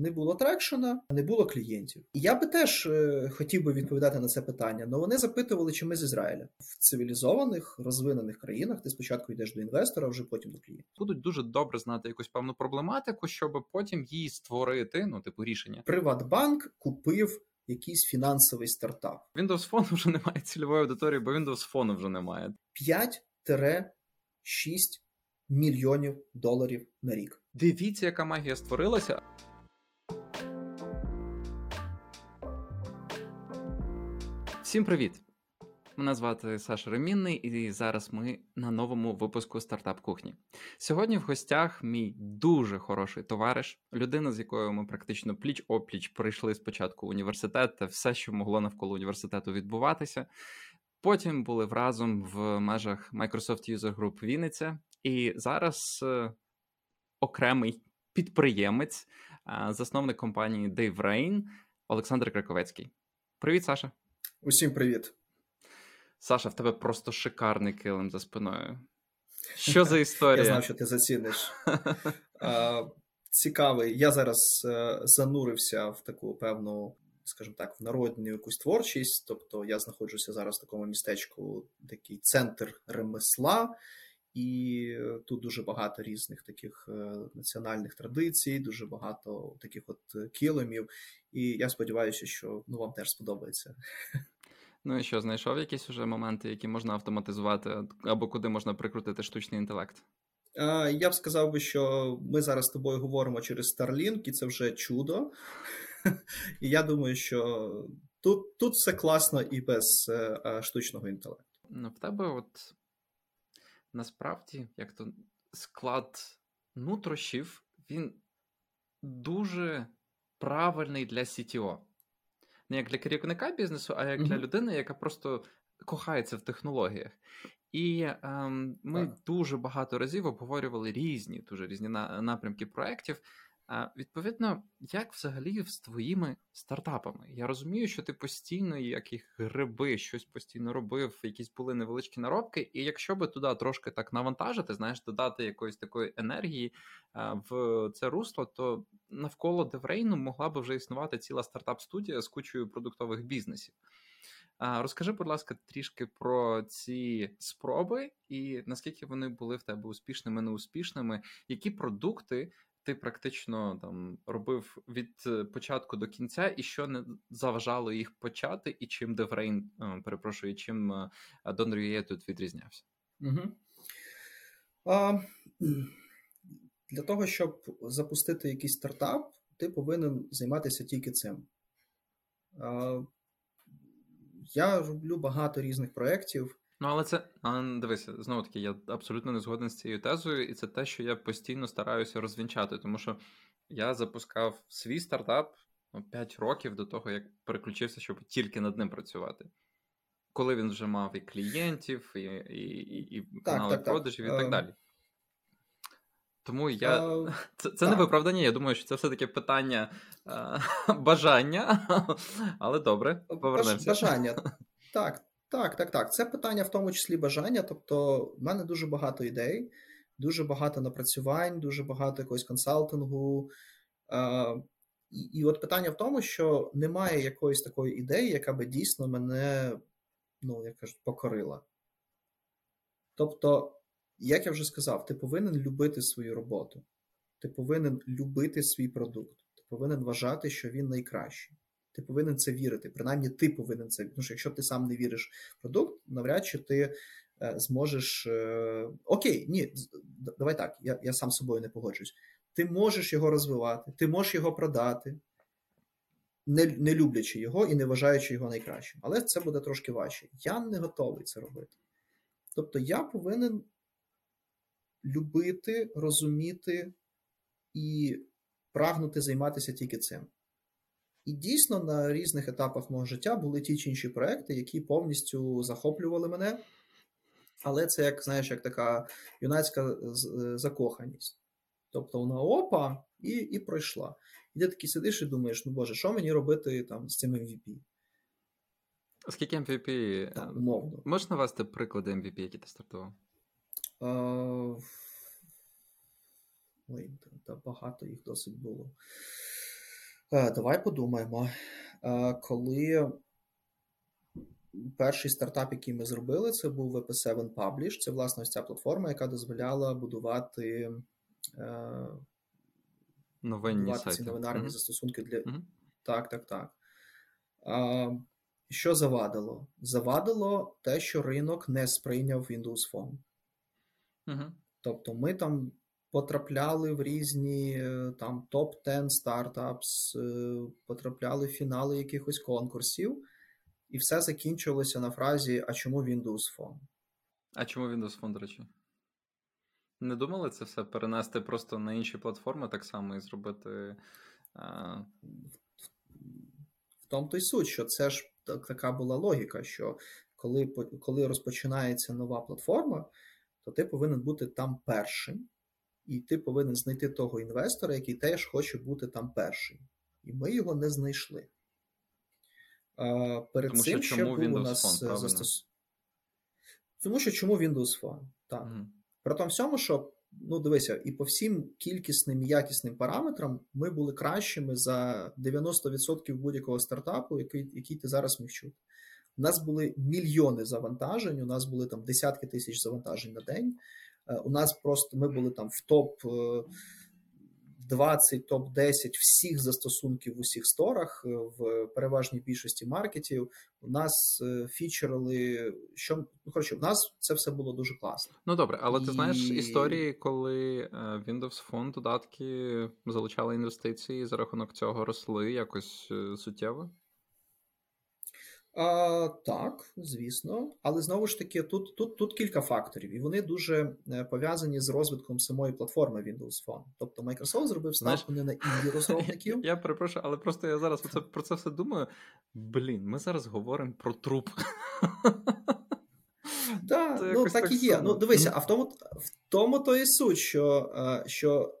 не було трекшена, не було клієнтів. І я би теж хотів би відповідати на це питання, але вони запитували, чи ми з Ізраїля. В цивілізованих, розвинених країнах ти спочатку йдеш до інвестора, а вже потім до клієнта. Будуть дуже добре знати якусь певну проблематику, щоб потім її створити, ну, типу, рішення. Приватбанк купив якийсь фінансовий стартап. Windows Phone вже немає цільової аудиторії, бо Windows Phone вже немає. 5-6 мільйонів доларів на рік. Дивіться, яка магія створилася. Всім привіт! Мене звати Саша Ремінний, і зараз ми на новому випуску «Стартап Кухні». Сьогодні в гостях мій дуже хороший товариш, людина, з якою ми практично пліч-опліч прийшли спочатку університет та все, що могло навколо університету відбуватися. Потім були разом в межах Microsoft User Group Вінниця, і зараз окремий підприємець, засновник компанії DevRain Олександр Краковецький. Привіт, Саша! Усім привіт! Саша, в тебе просто шикарний килим за спиною. Що за історія? Я знав, що ти заціниш. Цікавий. Я зараз занурився в таку певну, скажімо так, в народну якусь творчість. Тобто я знаходжуся зараз в такому містечку, такий центр ремесла. І тут дуже багато різних таких національних традицій, дуже багато таких от килимів. І я сподіваюся, що вам теж сподобається. Ну і що, знайшов якісь уже моменти, які можна автоматизувати, або куди можна прикрутити штучний інтелект? Я б сказав би, що ми зараз з тобою говоримо через Starlink, і це вже чудо. І я думаю, що тут все класно і без штучного інтелекту. Ну, в тебе от насправді, як то склад нутрощів, він дуже правильний для CTO. Не як для керівника бізнесу, а як для людини, яка просто кохається в технологіях. І ми дуже багато разів обговорювали дуже різні напрямки проєктів. Відповідно, як взагалі з твоїми стартапами? Я розумію, що ти постійно яких гриби, щось постійно робив, якісь були невеличкі наробки, і якщо би туди трошки так навантажити, знаєш, додати якоїсь такої енергії в це русло, то навколо DevRain могла би вже існувати ціла стартап-студія з кучою продуктових бізнесів. Розкажи, будь ласка, трішки про ці спроби і наскільки вони були в тебе успішними, неуспішними, які продукти ти практично там робив від початку до кінця, і що не заважало їх почати, і чим DevRain, чим Donor.ua тут відрізнявся? Угу. Для того, щоб запустити якийсь стартап, ти повинен займатися тільки цим. Я роблю багато різних проєктів. Ну, але це, дивися, знову-таки, я абсолютно не згоден з цією тезою, і це те, що я постійно стараюся розвінчати, тому що я запускав свій стартап 5 років до того, як переключився, щоб тільки над ним працювати. Коли він вже мав і клієнтів, і канали продажів, і так далі. Тому це не виправдання, я думаю, що це все-таки питання бажання, але добре, повернемося. Бажання, так. Так. Це питання в тому числі бажання. Тобто в мене дуже багато ідей, дуже багато напрацювань, дуже багато якогось консалтингу. І от питання в тому, що немає якоїсь такої ідеї, яка би дійсно мене, покорила. Тобто, як я вже сказав, ти повинен любити свою роботу, ти повинен любити свій продукт, ти повинен вважати, що він найкращий. Ти повинен це вірити, принаймні ти повинен це вірити. Тому що якщо ти сам не віриш в продукт, навряд чи ти зможеш... я сам з собою не погоджуюсь. Ти можеш його розвивати, ти можеш його продати, не люблячи його і не вважаючи його найкращим. Але це буде трошки важче. Я не готовий це робити. Тобто я повинен любити, розуміти і прагнути займатися тільки цим. І дійсно на різних етапах мого життя були ті чи інші проекти, які повністю захоплювали мене. Але це, як така юнацька закоханість. Тобто вона опа і пройшла. І ти такий сидиш і думаєш, Боже, що мені робити там з цим MVP? Скільки MVP? Так, умовно. Можеш навести приклади MVP, які ти стартував? Багато їх досить було. Давай подумаємо. Коли перший стартап, який ми зробили, це був WP7 Publish. Це, власне, ось ця платформа, яка дозволяла будувати ці новинарні застосунки для... Так. Що завадило? Завадило те, що ринок не сприйняв Windows Phone. Тобто ми там потрапляли в різні там топ-10 стартапс, потрапляли в фінали якихось конкурсів, і все закінчилося на фразі «А чому Windows Phone?». А чому Windows Phone, до речі? Не думали це все перенести просто на інші платформи так само і зробити... В тому-то й суть, що це ж така була логіка, що коли розпочинається нова платформа, то ти повинен бути там першим, і ти повинен знайти того інвестора, який теж хоче бути там першим. І ми його не знайшли. Перед тому, цим ще був у нас застосунок. Тому що чому Windows Phone? Так. При тому всьому, що, дивися, і по всім кількісним і якісним параметрам ми були кращими за 90% будь-якого стартапу, який ти зараз міг чути. У нас були мільйони завантажень, у нас були там десятки тисяч завантажень на день. У нас просто, ми були там в топ-20, топ-10 всіх застосунків в усіх сторах, в переважній більшості маркетів. У нас фічерили, у нас це все було дуже класно. Добре, але ти знаєш історії, коли Windows Phone додатки залучали інвестиції, за рахунок цього росли якось суттєво? Так, звісно. Але, знову ж таки, тут кілька факторів. І вони дуже пов'язані з розвитком самої платформи Windows Phone. Тобто, Microsoft зробив ставку не на інді-розробників. Я перепрошую, але просто я зараз про це все думаю. Ми зараз говоримо про труп. Так, так і є. Дивися, а в тому-то і суть, що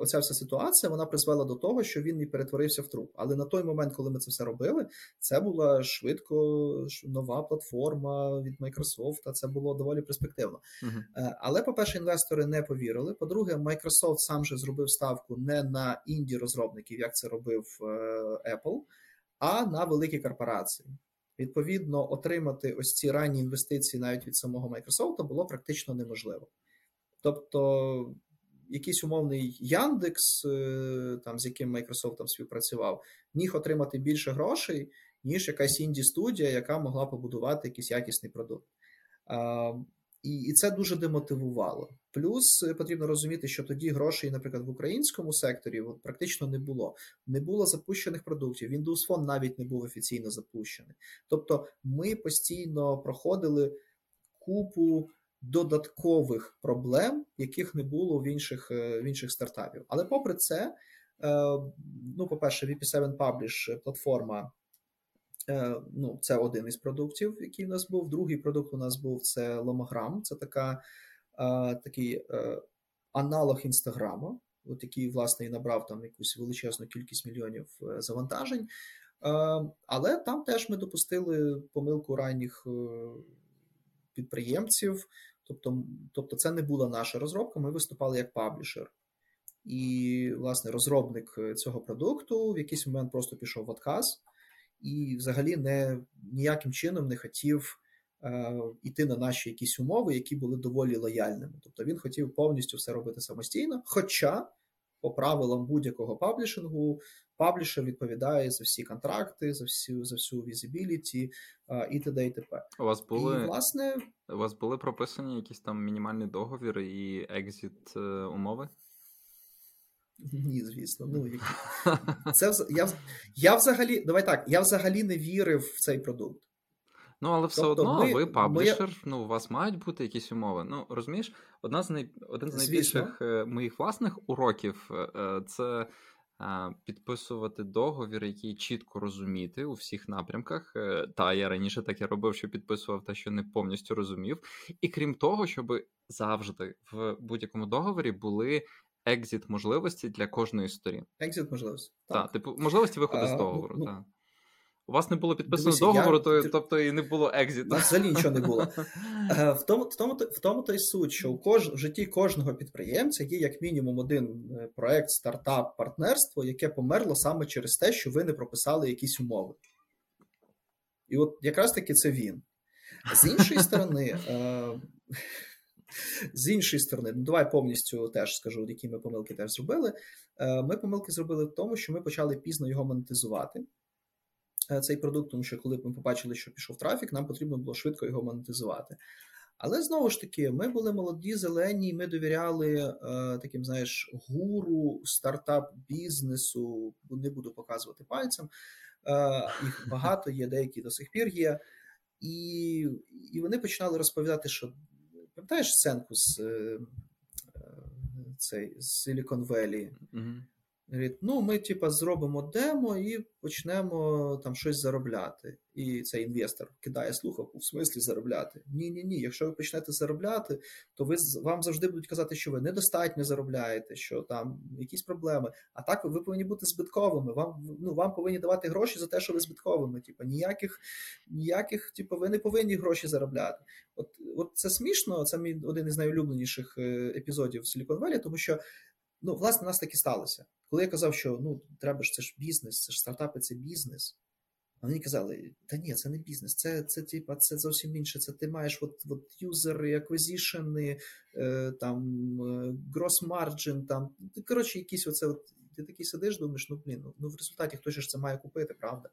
оця вся ситуація, вона призвела до того, що він не перетворився в труп. Але на той момент, коли ми це все робили, це була швидко нова платформа від Microsoft, це було доволі перспективно. Але, по-перше, інвестори не повірили. По-друге, Microsoft сам же зробив ставку не на інді-розробників, як це робив Apple, а на великі корпорації. Відповідно, отримати ось ці ранні інвестиції навіть від самого Microsoft було практично неможливо. Тобто... якийсь умовний Яндекс, там, з яким Microsoft там співпрацював, міг отримати більше грошей, ніж якась інді-студія, яка могла побудувати якийсь якісний продукт. І це дуже демотивувало. Плюс потрібно розуміти, що тоді грошей, наприклад, в українському секторі практично не було. Не було запущених продуктів, Windows Phone навіть не був офіційно запущений. Тобто ми постійно проходили купу додаткових проблем, яких не було в інших стартапів. Але попри це, по-перше, WP7 Publish платформа, це один із продуктів, який у нас був. Другий продукт у нас був, це Ломограм, це такий аналог Інстаграма, який, власне, і набрав там якусь величезну кількість мільйонів завантажень. Але там теж ми допустили помилку ранніх підприємців, тобто це не була наша розробка, ми виступали як паблішер. І, власне, розробник цього продукту в якийсь момент просто пішов в отказ і взагалі ніяким чином не хотів йти на наші якісь умови, які були доволі лояльними. Тобто він хотів повністю все робити самостійно, хоча по правилам будь-якого паблішингу паблішер відповідає за всі контракти, за всю візибіліті і т.д. і т.п. У вас були прописані якісь там мінімальні договіри і екзіт умови? Ні, звісно. Я взагалі не вірив в цей продукт. Але все одно ви паблішер, у вас мають бути якісь умови. Розумієш, один з найбільших моїх власних уроків – це підписувати договір, який чітко розуміти у всіх напрямках. Та, я раніше так і робив, що підписував те, що не повністю розумів. І крім того, щоб завжди в будь-якому договорі були екзіт-можливості для кожної сторін. Екзіт-можливості. Так, можливості виходу з договору, так. У вас не було підписано договору, тобто і не було екзиту. Взагалі нічого не було. В тому-то й суть, що в житті кожного підприємця є як мінімум один проект, стартап, партнерство, яке померло саме через те, що ви не прописали якісь умови. І от якраз таки це він. З іншої сторони, давай повністю теж скажу, які ми помилки теж зробили. Ми помилки зробили в тому, що ми почали пізно його монетизувати, цей продукт, тому що коли ми побачили, що пішов трафік, нам потрібно було швидко його монетизувати. Але, знову ж таки, ми були молоді, зелені, ми довіряли таким, знаєш, гуру стартап-бізнесу, не буду показувати пальцем, їх багато є, деякі до сих пір є. І вони починали розповідати, що, пам'ятаєш сценку з Silicon Valley? Mm-hmm. Говорить, ми, зробимо демо і почнемо там щось заробляти. І цей інвестор кидає слухавку, в смислі заробляти? Ні, якщо ви почнете заробляти, то вам завжди будуть казати, що ви недостатньо заробляєте, що там якісь проблеми. А так ви повинні бути збитковими, вам повинні давати гроші за те, що ви збитковими. Ніяких, ви не повинні гроші заробляти. От це смішно, це мій один із найулюбленіших епізодів Silicon Valley, тому що власне, у нас так і сталося. Коли я казав, що треба ж, це ж бізнес, це ж стартапи, це бізнес. А мені казали, та ні, це не бізнес, це зовсім інше. Це ти маєш юзери, аквізішени, gross margin, коротше, якісь ти такий сидиш, думаєш, в результаті хтось ж це має купити, правда?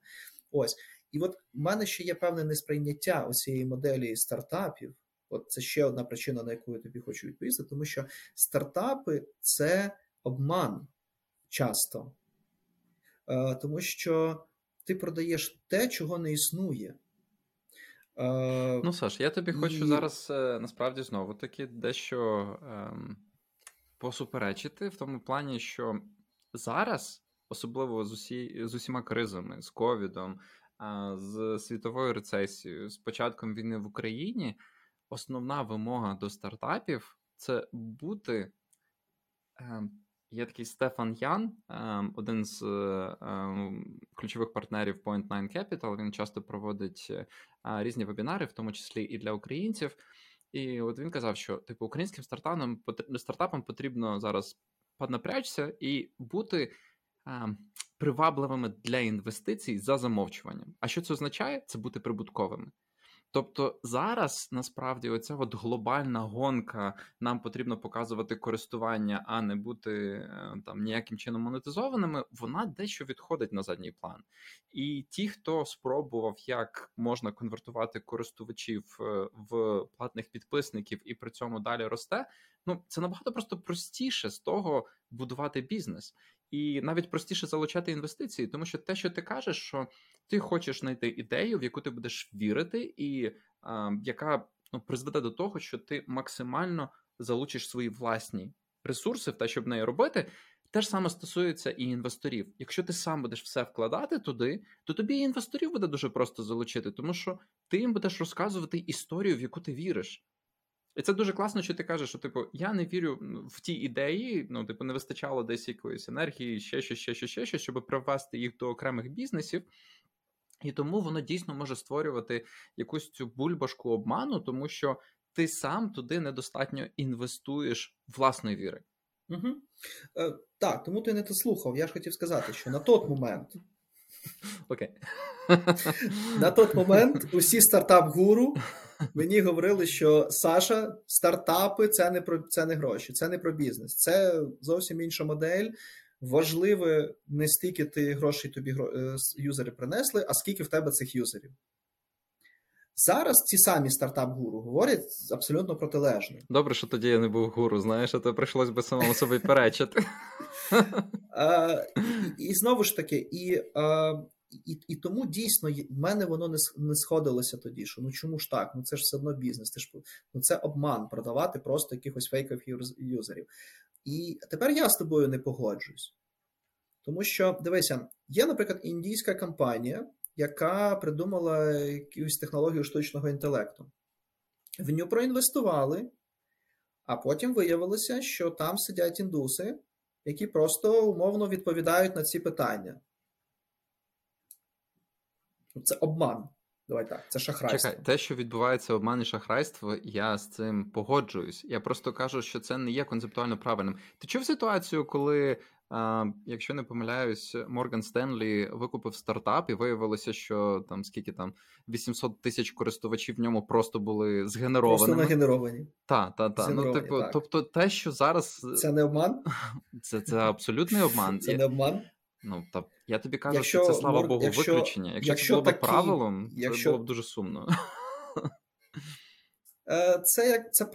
Ось. І в мене ще є певне несприйняття цієї моделі стартапів. Це ще одна причина, на яку я тобі хочу відповісти, тому що стартапи – це обман часто. Тому що ти продаєш те, чого не існує. Саш, я тобі хочу зараз, насправді, знову-таки дещо посуперечити в тому плані, що зараз, особливо з усіма кризами, з ковідом, з світовою рецесією, з початком війни в Україні, основна вимога до стартапів – це бути, є такий Стефан Ян, один з ключових партнерів Point9 Capital, він часто проводить різні вебінари, в тому числі і для українців, і от він казав, що українським стартапам потрібно зараз піднапрячся і бути привабливими для інвестицій за замовчуванням. А що це означає? Це бути прибутковими. Тобто зараз, насправді, оця глобальна гонка, нам потрібно показувати користування, а не бути ніяким чином монетизованими, вона дещо відходить на задній план. І ті, хто спробував, як можна конвертувати користувачів в платних підписників і при цьому далі росте, це набагато просто простіше з того будувати бізнес. І навіть простіше залучати інвестиції, тому що те, що ти кажеш, що ти хочеш знайти ідею, в яку ти будеш вірити, і яка призведе до того, що ти максимально залучиш свої власні ресурси в те, щоб неї робити, те ж саме стосується і інвесторів. Якщо ти сам будеш все вкладати туди, то тобі і інвесторів буде дуже просто залучити, тому що ти їм будеш розказувати історію, в яку ти віриш. І це дуже класно, що ти кажеш, що, я не вірю в ті ідеї, не вистачало десь якоїсь енергії, ще щось, щоб привести їх до окремих бізнесів. І тому воно дійсно може створювати якусь цю бульбашку обману, тому що ти сам туди недостатньо інвестуєш власної віри. Угу. Так, тому ти не те слухав. Я ж хотів сказати, що на той момент... Окей. На той момент усі стартап-гуру мені говорили, що Саша, стартапи – це не гроші, це не про бізнес, це зовсім інша модель. Важливе не стільки ти грошей тобі юзери принесли, а скільки в тебе цих юзерів. Зараз ці самі стартап-гуру говорять абсолютно протилежно. Добре, що тоді я не був гуру, знаєш, а то прийшлось би самому собі перечити. І знову ж таки, і тому дійсно в мене воно не сходилося тоді, що чому ж так, це ж все одно бізнес, це обман продавати просто якихось фейкових юзерів. І тепер я з тобою не погоджуюсь. Тому що, дивися, є, наприклад, індійська компанія, яка придумала якусь технологію штучного інтелекту. В нього проінвестували, а потім виявилося, що там сидять індуси, які просто умовно відповідають на ці питання. Це обман. Давай так, це шахрайство. Чекай, те, що відбувається обман і шахрайство, я з цим погоджуюсь. Я просто кажу, що це не є концептуально правильним. Ти чув ситуацію, коли, якщо не помиляюсь, Morgan Stanley викупив стартап і виявилося, що там скільки там 800 тисяч користувачів в ньому просто були згенеровані. Просто нагенеровані. Та. Ну, типу, так. Тобто те, що зараз... Це не обман? Це абсолютний обман. Це не обман? Ну, та я тобі кажу, якщо, що це, слава Богу, якщо, виключення. Якщо це було б правилом, це було б дуже сумно. Це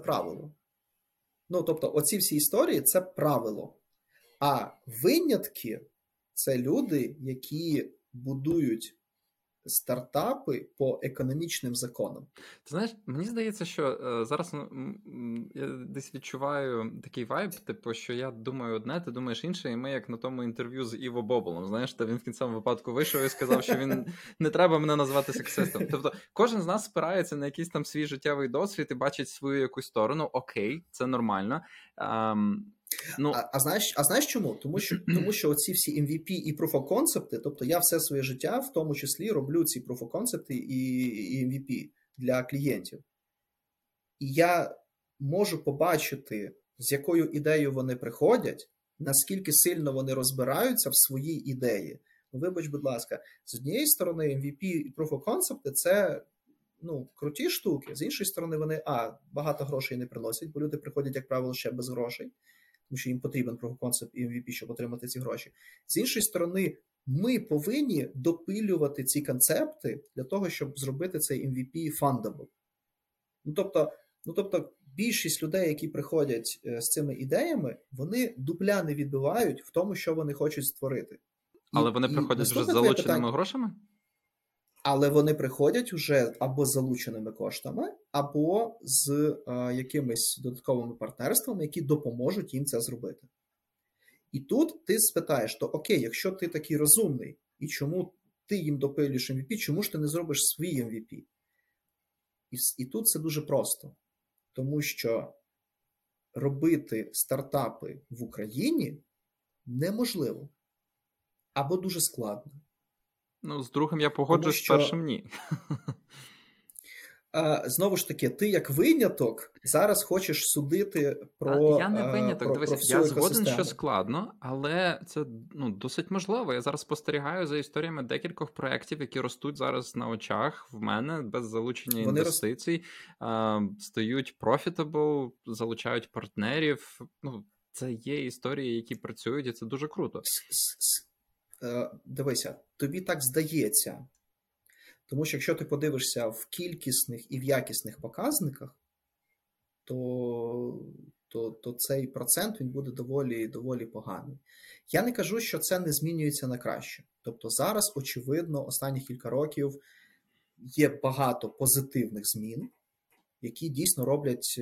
правило. Ну, тобто, оці всі історії – це правило. А винятки – це люди, які будують стартапи по економічним законам. Ти знаєш, мені здається, що зараз я десь відчуваю такий вайб, типу, що я думаю одне, ти думаєш інше, і ми як на тому інтерв'ю з Іво Боболом, знаєш, та він в кінцевому випадку вийшов і сказав, що він не треба мене назвати сексистом. Тобто кожен з нас спирається на якийсь там свій життєвий досвід і бачить свою якусь сторону, окей, це нормально. Ну... А знаєш чому? Тому що оці всі MVP і Proof of Concept, тобто я все своє життя в тому числі роблю ці Proof of Concept і MVP для клієнтів. І я можу побачити, з якою ідеєю вони приходять, наскільки сильно вони розбираються в своїй ідеї. Ну, вибач, будь ласка, з однієї сторони MVP і Proof of Concept – це... Ну, круті штуки. З іншої сторони, вони, багато грошей не приносять, бо люди приходять, як правило, ще без грошей, тому що їм потрібен Proof of Concept і MVP, щоб отримати ці гроші. З іншої сторони, ми повинні допилювати ці концепти для того, щоб зробити цей MVP fundable. Ну, тобто більшість людей, які приходять з цими ідеями, вони дупля не відбивають в тому, що вони хочуть створити. Але вони приходять вже з залученими грошами? Але вони приходять вже або з залученими коштами, або з якимись додатковими партнерствами, які допоможуть їм це зробити. І тут ти спитаєш, то окей, якщо ти такий розумний, і чому ти їм допилюєш MVP, чому ж ти не зробиш свій MVP? І тут це дуже просто. Тому що робити стартапи в Україні неможливо. Або дуже складно. Ну, з другим я погоджуюсь, з першим ні. Знову ж таки, ти як виняток зараз хочеш судити про я не виняток, дивись, я згоден, що складно, але це досить можливо. Я зараз спостерігаю за історіями декількох проєктів, які ростуть зараз на очах в мене, без залучення інвестицій, стають profitable, залучають партнерів. Ну, це є історії, які працюють, і це дуже круто. Дивися, тобі так здається. Тому що якщо ти подивишся в кількісних і в якісних показниках, то цей процент він буде доволі поганий. Я не кажу, що це не змінюється на краще. Тобто зараз, очевидно, останні кілька років є багато позитивних змін, які дійсно роблять,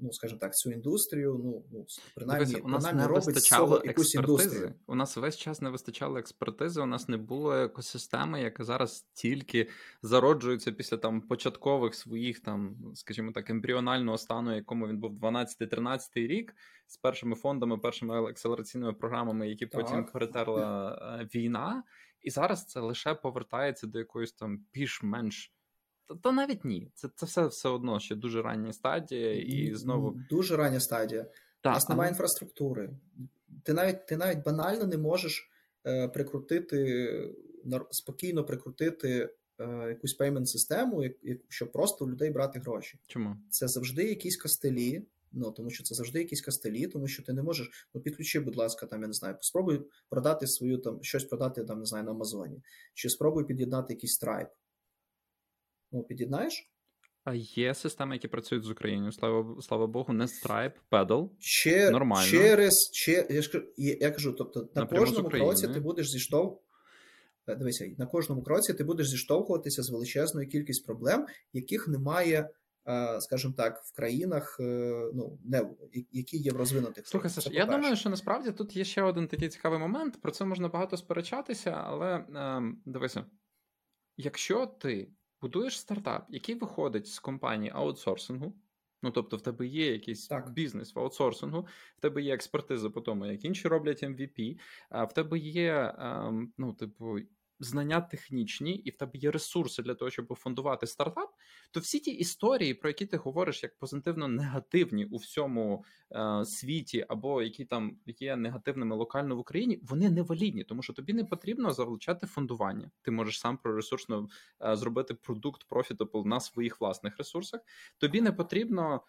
ну, скажімо так, цю індустрію, ну, принаймні, вона не робить з цього якусь індустрію. У нас весь час не вистачало експертизи, у нас не було екосистеми, яка зараз тільки зароджується після там початкових своїх там, скажімо так, ембріонального стану, якому він був 12-13 рік, з першими фондами, першими акселераційними програмами, які потім перетерла війна, і зараз це лише повертається до якоїсь там більш-менш. Та навіть ні. Це все одно ще дуже рання стадія і знову... Дуже рання стадія. У нас немає інфраструктури. Ти навіть банально не можеш спокійно прикрутити якусь пеймент-систему, щоб просто у людей брати гроші. Чому? Це завжди якісь костелі. Ну, тому що це завжди якісь костелі, тому що ти не можеш, підключи, будь ласка, там, я не знаю, спробуй продати свою, там, щось продати, там, не знаю, на Амазоні. Чи спробуй під'єднати якийсь Stripe. Ну, під'єднаєш? А є системи, які працюють з Україною, слава Богу, не Stripe, Paddle, нормально. Я кажу, тобто на кожному кроці ти будеш зіштовхуватися з величезною кількістю проблем, яких немає, скажімо так, в країнах, які є в розвинутих. Слухай, Саш, я думаю, що насправді тут є ще один такий цікавий момент, про це можна багато сперечатися, але дивися, якщо ти будуєш стартап, який виходить з компанії аутсорсингу, ну, тобто в тебе є якийсь бізнес в аутсорсингу, в тебе є експертиза по тому, як інші роблять MVP, в тебе є, знання технічні, і в тебе є ресурси для того, щоб фондувати стартап, то всі ті історії, про які ти говориш як позитивно-негативні у всьому світі, або які там є негативними локально в Україні, вони не валідні, тому що тобі не потрібно залучати фондування. Ти можеш сам проресурсно зробити продукт profitable на своїх власних ресурсах. Тобі не потрібно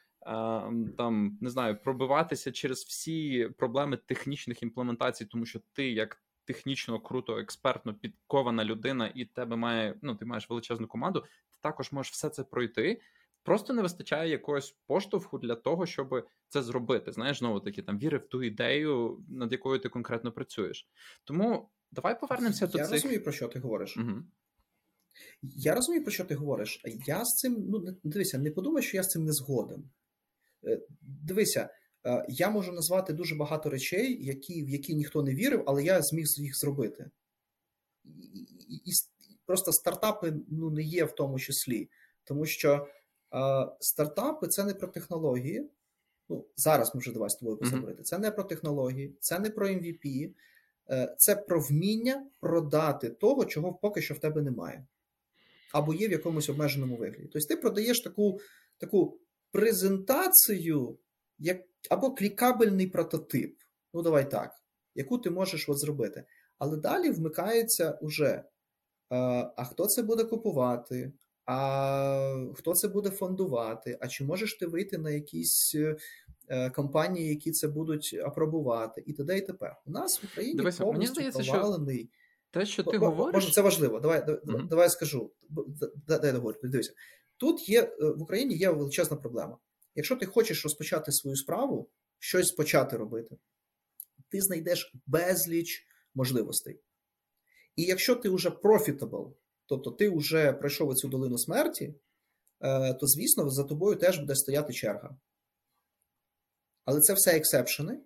там, не знаю, пробиватися через всі проблеми технічних імплементацій, тому що ти як технічно, круто, експертно підкована людина, і тебе має, ну, ти маєш величезну команду, ти також можеш все це пройти. Просто не вистачає якогось поштовху для того, щоб це зробити. Знаєш, знову таки, там, віри в ту ідею, над якою ти конкретно працюєш. Тому давай повернемося до цих... Я розумію, про що ти говориш. Угу. Я з цим, дивися, не подумай, що я з цим не згоден. Дивися, я можу назвати дуже багато речей, в які ніхто не вірив, але я зміг їх зробити. І просто стартапи не є в тому числі. Тому що стартапи – це не про технології. Зараз ми вже давай з тобою поговорити. Це не про технології, це не про MVP, це про вміння продати того, чого поки що в тебе немає. Або є в якомусь обмеженому вигляді. Тобто ти продаєш таку презентацію, або клікабельний прототип, давай так, яку ти можеш зробити. Але далі вмикається уже, а хто це буде купувати, а хто це буде фондувати, а чи можеш ти вийти на якісь компанії, які це будуть апробувати, і т.д. і т.п. У нас в Україні повністю повалений... Те, що ти говориш... Може, це важливо, давай я скажу, дай договорю, дивися. Тут є, в Україні є величезна проблема. Якщо ти хочеш розпочати свою справу, щось почати робити, ти знайдеш безліч можливостей. І якщо ти вже profitable, тобто ти вже пройшов цю долину смерті, то, звісно, за тобою теж буде стояти черга. Але це все ексепшени.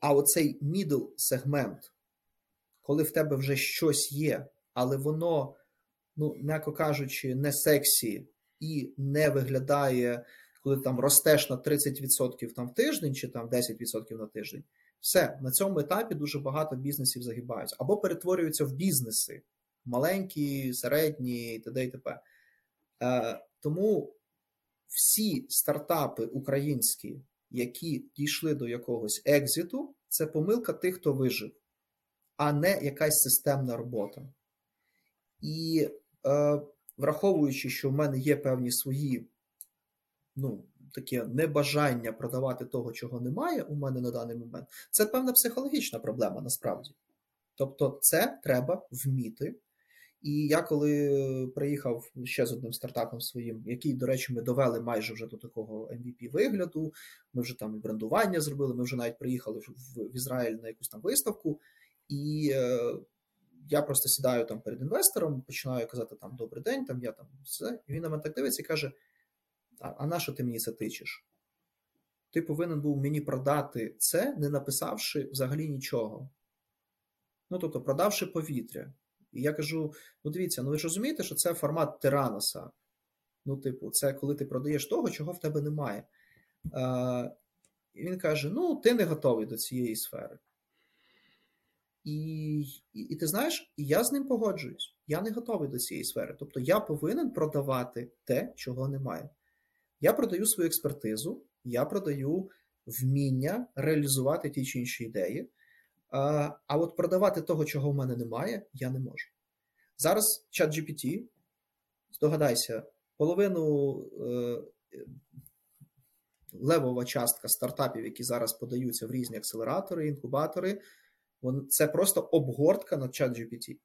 А оцей middle сегмент, коли в тебе вже щось є, але воно, м'яко кажучи, не сексі, і не виглядає, коли ти там ростеш на 30% там в тиждень, чи там 10% на тиждень, все, на цьому етапі дуже багато бізнесів загибаються. Або перетворюються в бізнеси. Маленькі, середні, і т.д. і т.п. Тому всі стартапи українські, які дійшли до якогось екзиту, це помилка тих, хто вижив, а не якась системна робота. І... враховуючи, що в мене є певні свої, таке небажання продавати того, чого немає у мене на даний момент, це певна психологічна проблема насправді. Тобто це треба вміти. І я коли приїхав ще з одним стартапом своїм, який, до речі, ми довели майже вже до такого MVP вигляду, ми вже там і брендування зробили, ми вже навіть приїхали в Ізраїль на якусь там виставку, і... я просто сідаю там перед інвестором, починаю казати там «добрий день», там я там все. І він на мене так дивиться і каже: а на що ти мені це тичиш? Ти повинен був мені продати це, не написавши взагалі нічого. Тобто продавши повітря. І я кажу: дивіться, ви ж розумієте, що це формат Тираноса. Це коли ти продаєш того, чого в тебе немає. І він каже: ти не готовий до цієї сфери. І ти знаєш, і я з ним погоджуюсь. Я не готовий до цієї сфери. Тобто я повинен продавати те, чого немає. Я продаю свою експертизу, я продаю вміння реалізувати ті чи інші ідеї. А от продавати того, чого в мене немає, я не можу. Зараз ChatGPT, здогадайся, половину левова частка стартапів, які зараз подаються в різні акселератори, інкубатори, це просто обгортка на ChatGPT.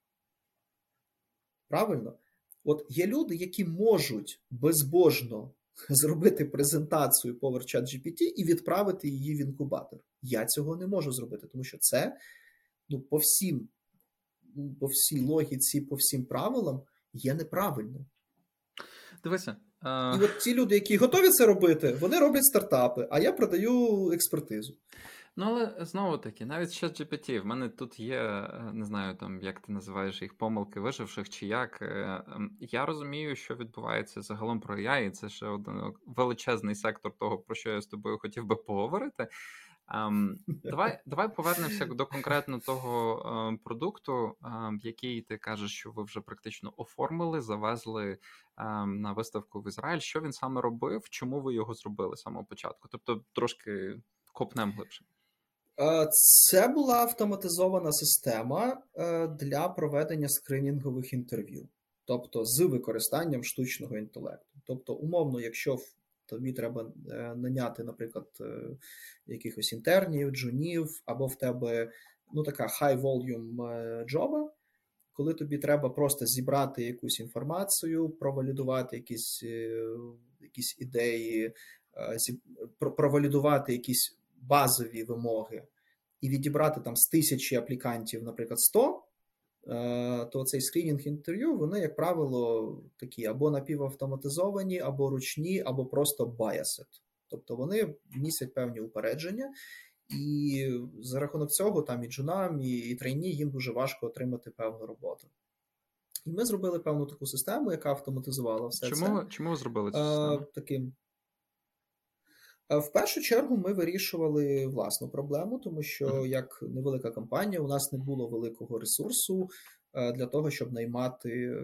Правильно? От є люди, які можуть безбожно зробити презентацію поверх ChatGPT і відправити її в інкубатор. Я цього не можу зробити, тому що це по всій логіці, по всім правилам є неправильно. Дивися. І от ті люди, які готові це робити, вони роблять стартапи, а я продаю експертизу. Але знову-таки, навіть ще ChatGPT, в мене тут є, не знаю, там, як ти називаєш їх, помилки виживших чи як. Я розумію, що відбувається загалом про AI, і це ще один величезний сектор того, про що я з тобою хотів би поговорити. Давай повернемося до конкретно того продукту, який ти кажеш, що ви вже практично оформили, завезли на виставку в Ізраїль. Що він саме робив, чому ви його зробили з самого початку? Тобто трошки копнем глибше. Це була автоматизована система для проведення скринінгових інтерв'ю, тобто з використанням штучного інтелекту. Тобто, умовно, якщо тобі треба наняти, наприклад, якихось інтернів, джунів, або в тебе така high-volume джоба, коли тобі треба просто зібрати якусь інформацію, провалідувати якісь ідеї, провалідувати якісь базові вимоги і відібрати там з 1000 аплікантів, наприклад, 100, то цей скринінг-інтерв'ю, вони, як правило, такі або напівавтоматизовані, або ручні, або просто biased. Тобто вони містять певні упередження, і за рахунок цього там і джунам, і трейні їм дуже важко отримати певну роботу. І ми зробили певну таку систему, яка автоматизувала все це. Чому ви зробили цю систему? В першу чергу ми вирішували власну проблему, тому що як невелика компанія у нас не було великого ресурсу для того, щоб наймати,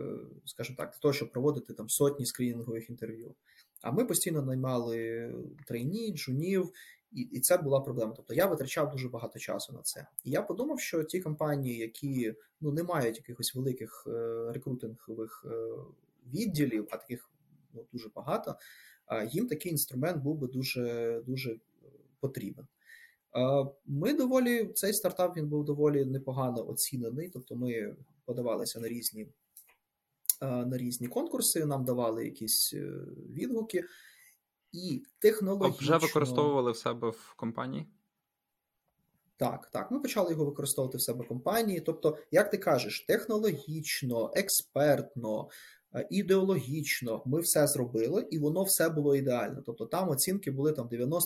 скажімо так, для того, щоб проводити там сотні скринінгових інтерв'ю. А ми постійно наймали трейні, джунів, і це була проблема. Тобто я витрачав дуже багато часу на це. І я подумав, що ті компанії, які не мають якихось великих рекрутингових відділів, а таких дуже багато, їм такий інструмент був би дуже, дуже потрібен. Цей стартап, він був доволі непогано оцінений, тобто ми подавалися на різні конкурси, нам давали якісь відгуки, і технологічно... А вже використовували в себе в компанії? Так, ми почали його використовувати в себе в компанії, тобто, як ти кажеш, технологічно, експертно, ідеологічно ми все зробили, і воно все було ідеально. Тобто там оцінки були 90-100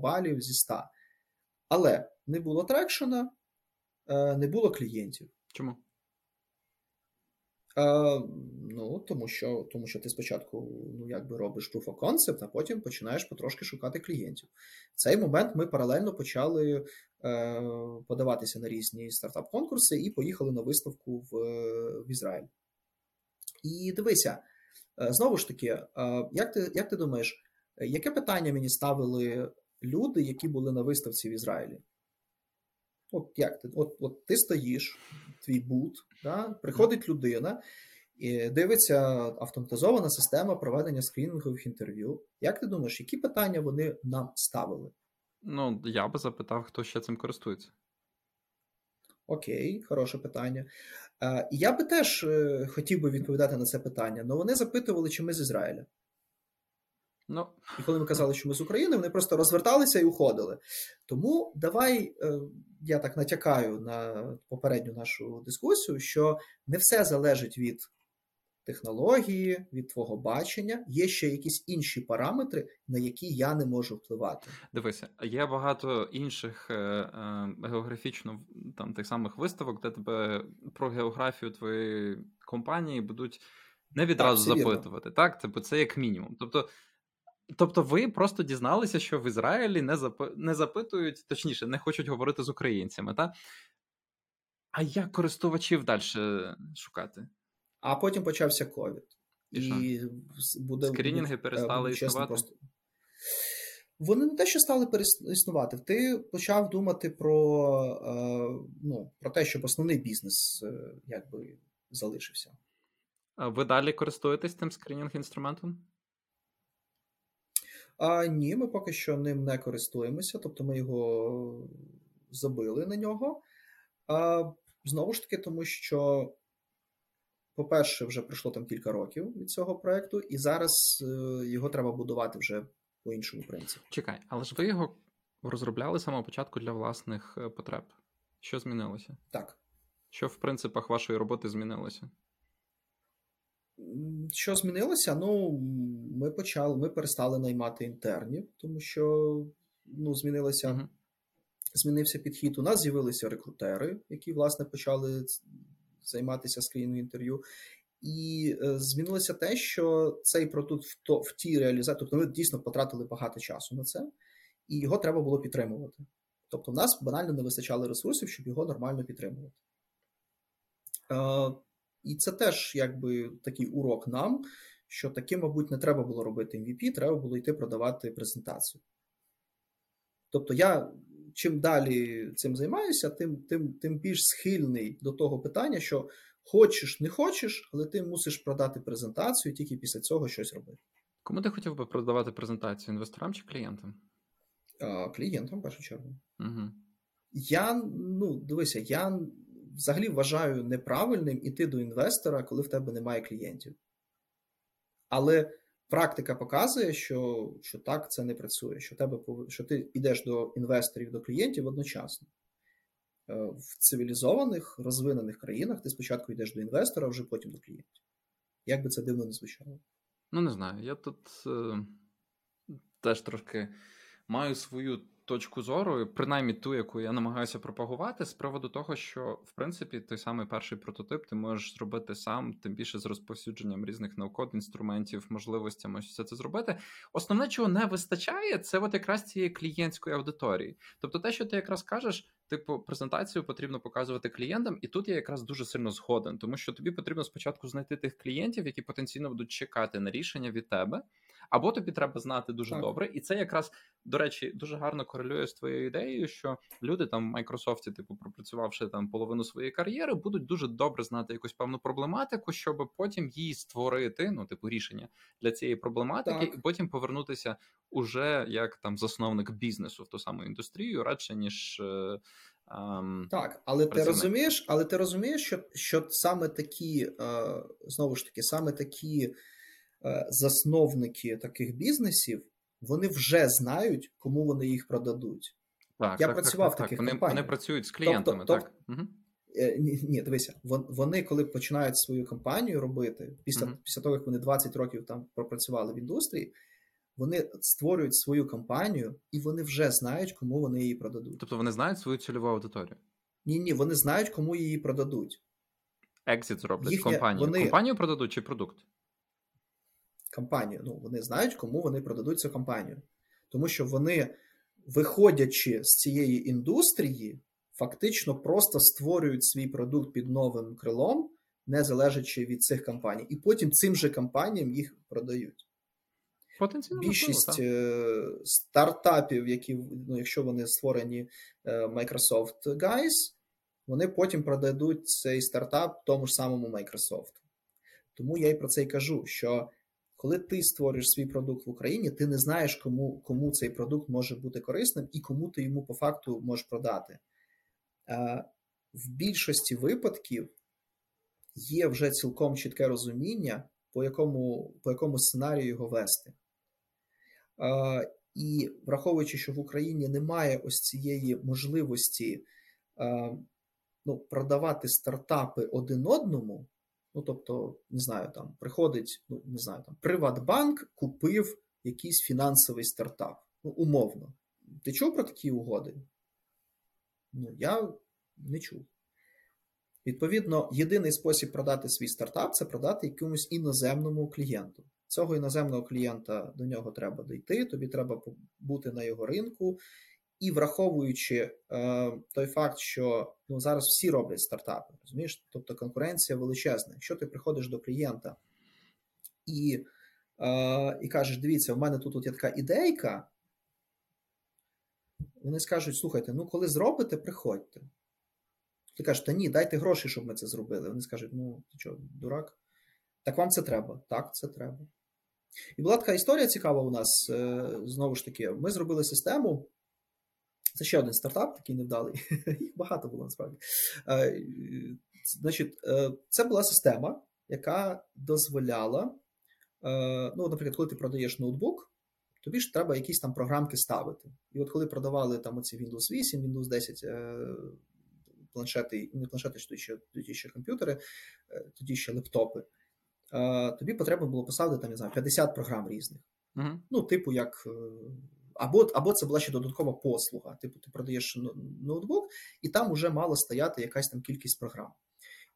балів зі 100. Але не було трекшена, не було клієнтів. Чому? Тому що ти спочатку робиш proof of concept, а потім починаєш потрошки шукати клієнтів. В цей момент ми паралельно почали подаватися на різні стартап-конкурси і поїхали на виставку в Ізраїль. І дивися, знову ж таки, як ти думаєш, яке питання мені ставили люди, які були на виставці в Ізраїлі? Ти стоїш, твій бут, приходить людина, і дивиться автоматизована система проведення скринінгових інтерв'ю. Як ти думаєш, які питання вони нам ставили? Я би запитав, хто ще цим користується. Окей, хороше питання. І я би теж хотів би відповідати на це питання, але вони запитували, чи ми з Ізраїля. І коли ми казали, що ми з України, вони просто розверталися і уходили. Тому давай я так натякаю на попередню нашу дискусію, що не все залежить від технології, від твого бачення, є ще якісь інші параметри, на які я не можу впливати. Дивися, є багато інших географічно тих самих виставок, де тебе про географію твоєї компанії будуть не відразу запитувати. Так? Це як мінімум. Тобто ви просто дізналися, що в Ізраїлі не запитують, точніше, не хочуть говорити з українцями. Так? А як користувачів далі шукати? А потім почався ковід. І скринінги перестали існувати? Вони не те, що стали існувати. Ти почав думати про те, щоб основний бізнес залишився. А ви далі користуєтесь тим скринінг-інструментом? Ні, ми поки що ним не користуємося. Тобто ми його забили на нього. Знову ж таки, тому що по-перше, вже пройшло там кілька років від цього проєкту, і зараз його треба будувати вже по іншому принципу. Чекай, але ж ви його розробляли з самого початку для власних потреб. Що змінилося? Так. Що в принципах вашої роботи змінилося? Що змінилося? Ми перестали наймати інтернів, тому що змінився підхід. У нас з'явилися рекрутери, які, власне, почали займатися скринінг інтерв'ю. І змінилося те, що цей продукт в тій реалізації, тобто ми дійсно потратили багато часу на це, і його треба було підтримувати. Тобто в нас банально не вистачало ресурсів, щоб його нормально підтримувати. І це теж якби такий урок нам, що таки, мабуть, не треба було робити MVP, треба було йти продавати презентацію. Тобто я чим далі цим займаюся, тим більш схильний до того питання, що хочеш, не хочеш, але ти мусиш продати презентацію і тільки після цього щось робити. Кому ти хотів би продавати презентацію? Інвесторам чи клієнтам? Клієнтам, в першу чергу. Угу. Я взагалі вважаю неправильним іти до інвестора, коли в тебе немає клієнтів. Але практика показує, що так це не працює, що ти йдеш до інвесторів, до клієнтів одночасно. В цивілізованих, розвинених країнах ти спочатку йдеш до інвестора, а вже потім до клієнтів. Як би це дивно не звучало. Не знаю, я тут теж трошки маю свою точку зору, принаймні ту, яку я намагаюся пропагувати, з приводу того, що, в принципі, той самий перший прототип ти можеш зробити сам, тим більше з розповсюдженням різних наукодних інструментів, можливостями все це зробити. Основне, чого не вистачає, це от якраз цієї клієнтської аудиторії. Тобто те, що ти якраз кажеш, типу, презентацію потрібно показувати клієнтам, і тут я якраз дуже сильно згоден, тому що тобі потрібно спочатку знайти тих клієнтів, які потенційно будуть чекати на рішення від тебе, або тобі треба знати дуже добре, і це якраз, до речі, дуже гарно корелює з твоєю ідеєю, що люди там в Майкрософті, типу, пропрацювавши там половину своєї кар'єри, будуть дуже добре знати якусь певну проблематику, щоб потім її створити, рішення для цієї проблематики, і потім повернутися уже як там засновник бізнесу в ту саму індустрію, радше ніж ти розумієш, що саме такі, знову ж таки, засновники таких бізнесів, вони вже знають, кому вони їх продадуть. Я працював в таких компаніях. Вони працюють з клієнтами, так? Угу. Ні, дивися, вони коли починають свою компанію робити, після того, як вони 20 років там пропрацювали в індустрії, вони створюють свою компанію, і вони вже знають, кому вони її продадуть. Тобто вони знають свою цільову аудиторію? Ні, вони знають, кому її продадуть. Екзит зроблять компанію. Компанію продадуть чи продукт? Компанію. Вони знають, кому вони продадуть цю компанію. Тому що вони, виходячи з цієї індустрії, фактично просто створюють свій продукт під новим крилом, не залежачи від цих компаній. І потім цим же компаніям їх продають. Більшість стартапів, які, якщо вони створені Microsoft Guys, вони потім продадуть цей стартап тому ж самому Microsoft. Тому я і про це й кажу, що коли ти створюєш свій продукт в Україні, ти не знаєш, кому цей продукт може бути корисним і кому ти йому по факту можеш продати. В більшості випадків є вже цілком чітке розуміння, по якому сценарію його вести. І враховуючи, що в Україні немає ось цієї можливості продавати стартапи один одному, приходить, Приватбанк купив якийсь фінансовий стартап, умовно. Ти чув про такі угоди? Я не чув. Відповідно, єдиний спосіб продати свій стартап – це продати якомусь іноземному клієнту. Цього іноземного клієнта, до нього треба дійти, тобі треба бути на його ринку. І враховуючи той факт, що зараз всі роблять стартапи, розумієш? Тобто конкуренція величезна. Якщо ти приходиш до клієнта і кажеш, дивіться, в мене тут є така ідейка, вони скажуть, слухайте, коли зробите, приходьте. Ти кажеш, та ні, дайте гроші, щоб ми це зробили. Вони скажуть, ти що, дурак? Так вам це треба. Так, це треба. І була така історія цікава у нас, знову ж таки. Ми зробили систему, це ще один стартап, такий невдалий, їх багато було насправді. Значить, це була система, яка дозволяла, наприклад, коли ти продаєш ноутбук, тобі ж треба якісь там програмки ставити. І от коли продавали там оці Windows 8, Windows 10, планшети, не планшети, тоді ще комп'ютери, тоді ще лептопи, тобі потрібно було поставити, 50 програм різних. Uh-huh. Або це була ще додаткова послуга. Ти продаєш ноутбук, і там уже мала стояти якась там кількість програм.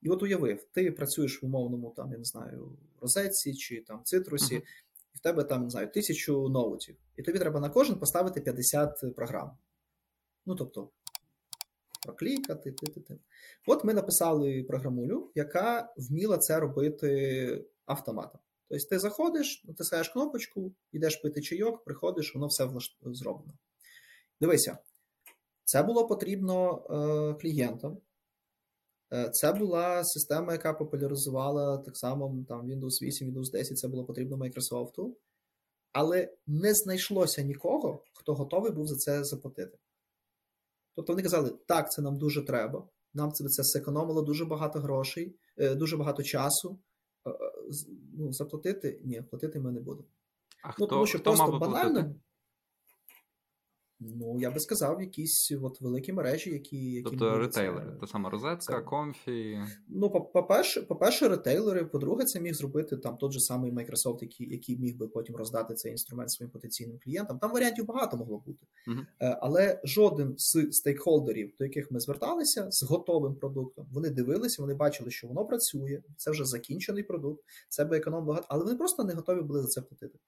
І от уявив, ти працюєш в умовному, розетці чи там цитрусі, uh-huh. і в тебе там, не знаю, 1000 ноутів, і тобі треба на кожен поставити 50 програм. Ну, тобто, проклікати, От ми написали програмулю, яка вміла це робити автоматом. Тобто ти заходиш, натискаєш кнопочку, йдеш пити чайок, приходиш, воно все зроблено. Дивися, це було потрібно клієнтам. Це була система, яка популяризувала так само там, Windows 8, Windows 10, це було потрібно Microsoft. Але не знайшлося нікого, хто готовий був за це заплатити. Тобто вони казали, так, це нам дуже треба, нам це зекономило дуже багато грошей, дуже багато часу. Ну, заплатити? Ні, платити ми не будемо. А ну, хто, тому що хто просто банально. Ну, я би сказав, якісь от великі мережі, які тобто ретейлери, це... та сама розетка, Комфі. Ну, по-перше, ретейлери, по-друге, це міг зробити там той же самий Microsoft, який міг би потім роздати цей інструмент своїм потенційним клієнтам. Там варіантів багато могло бути. Але жоден з стейкхолдерів, до яких ми зверталися, з готовим продуктом, вони дивилися, вони бачили, що воно працює, це вже закінчений продукт, це би економило багато, але вони просто не готові були за це платити.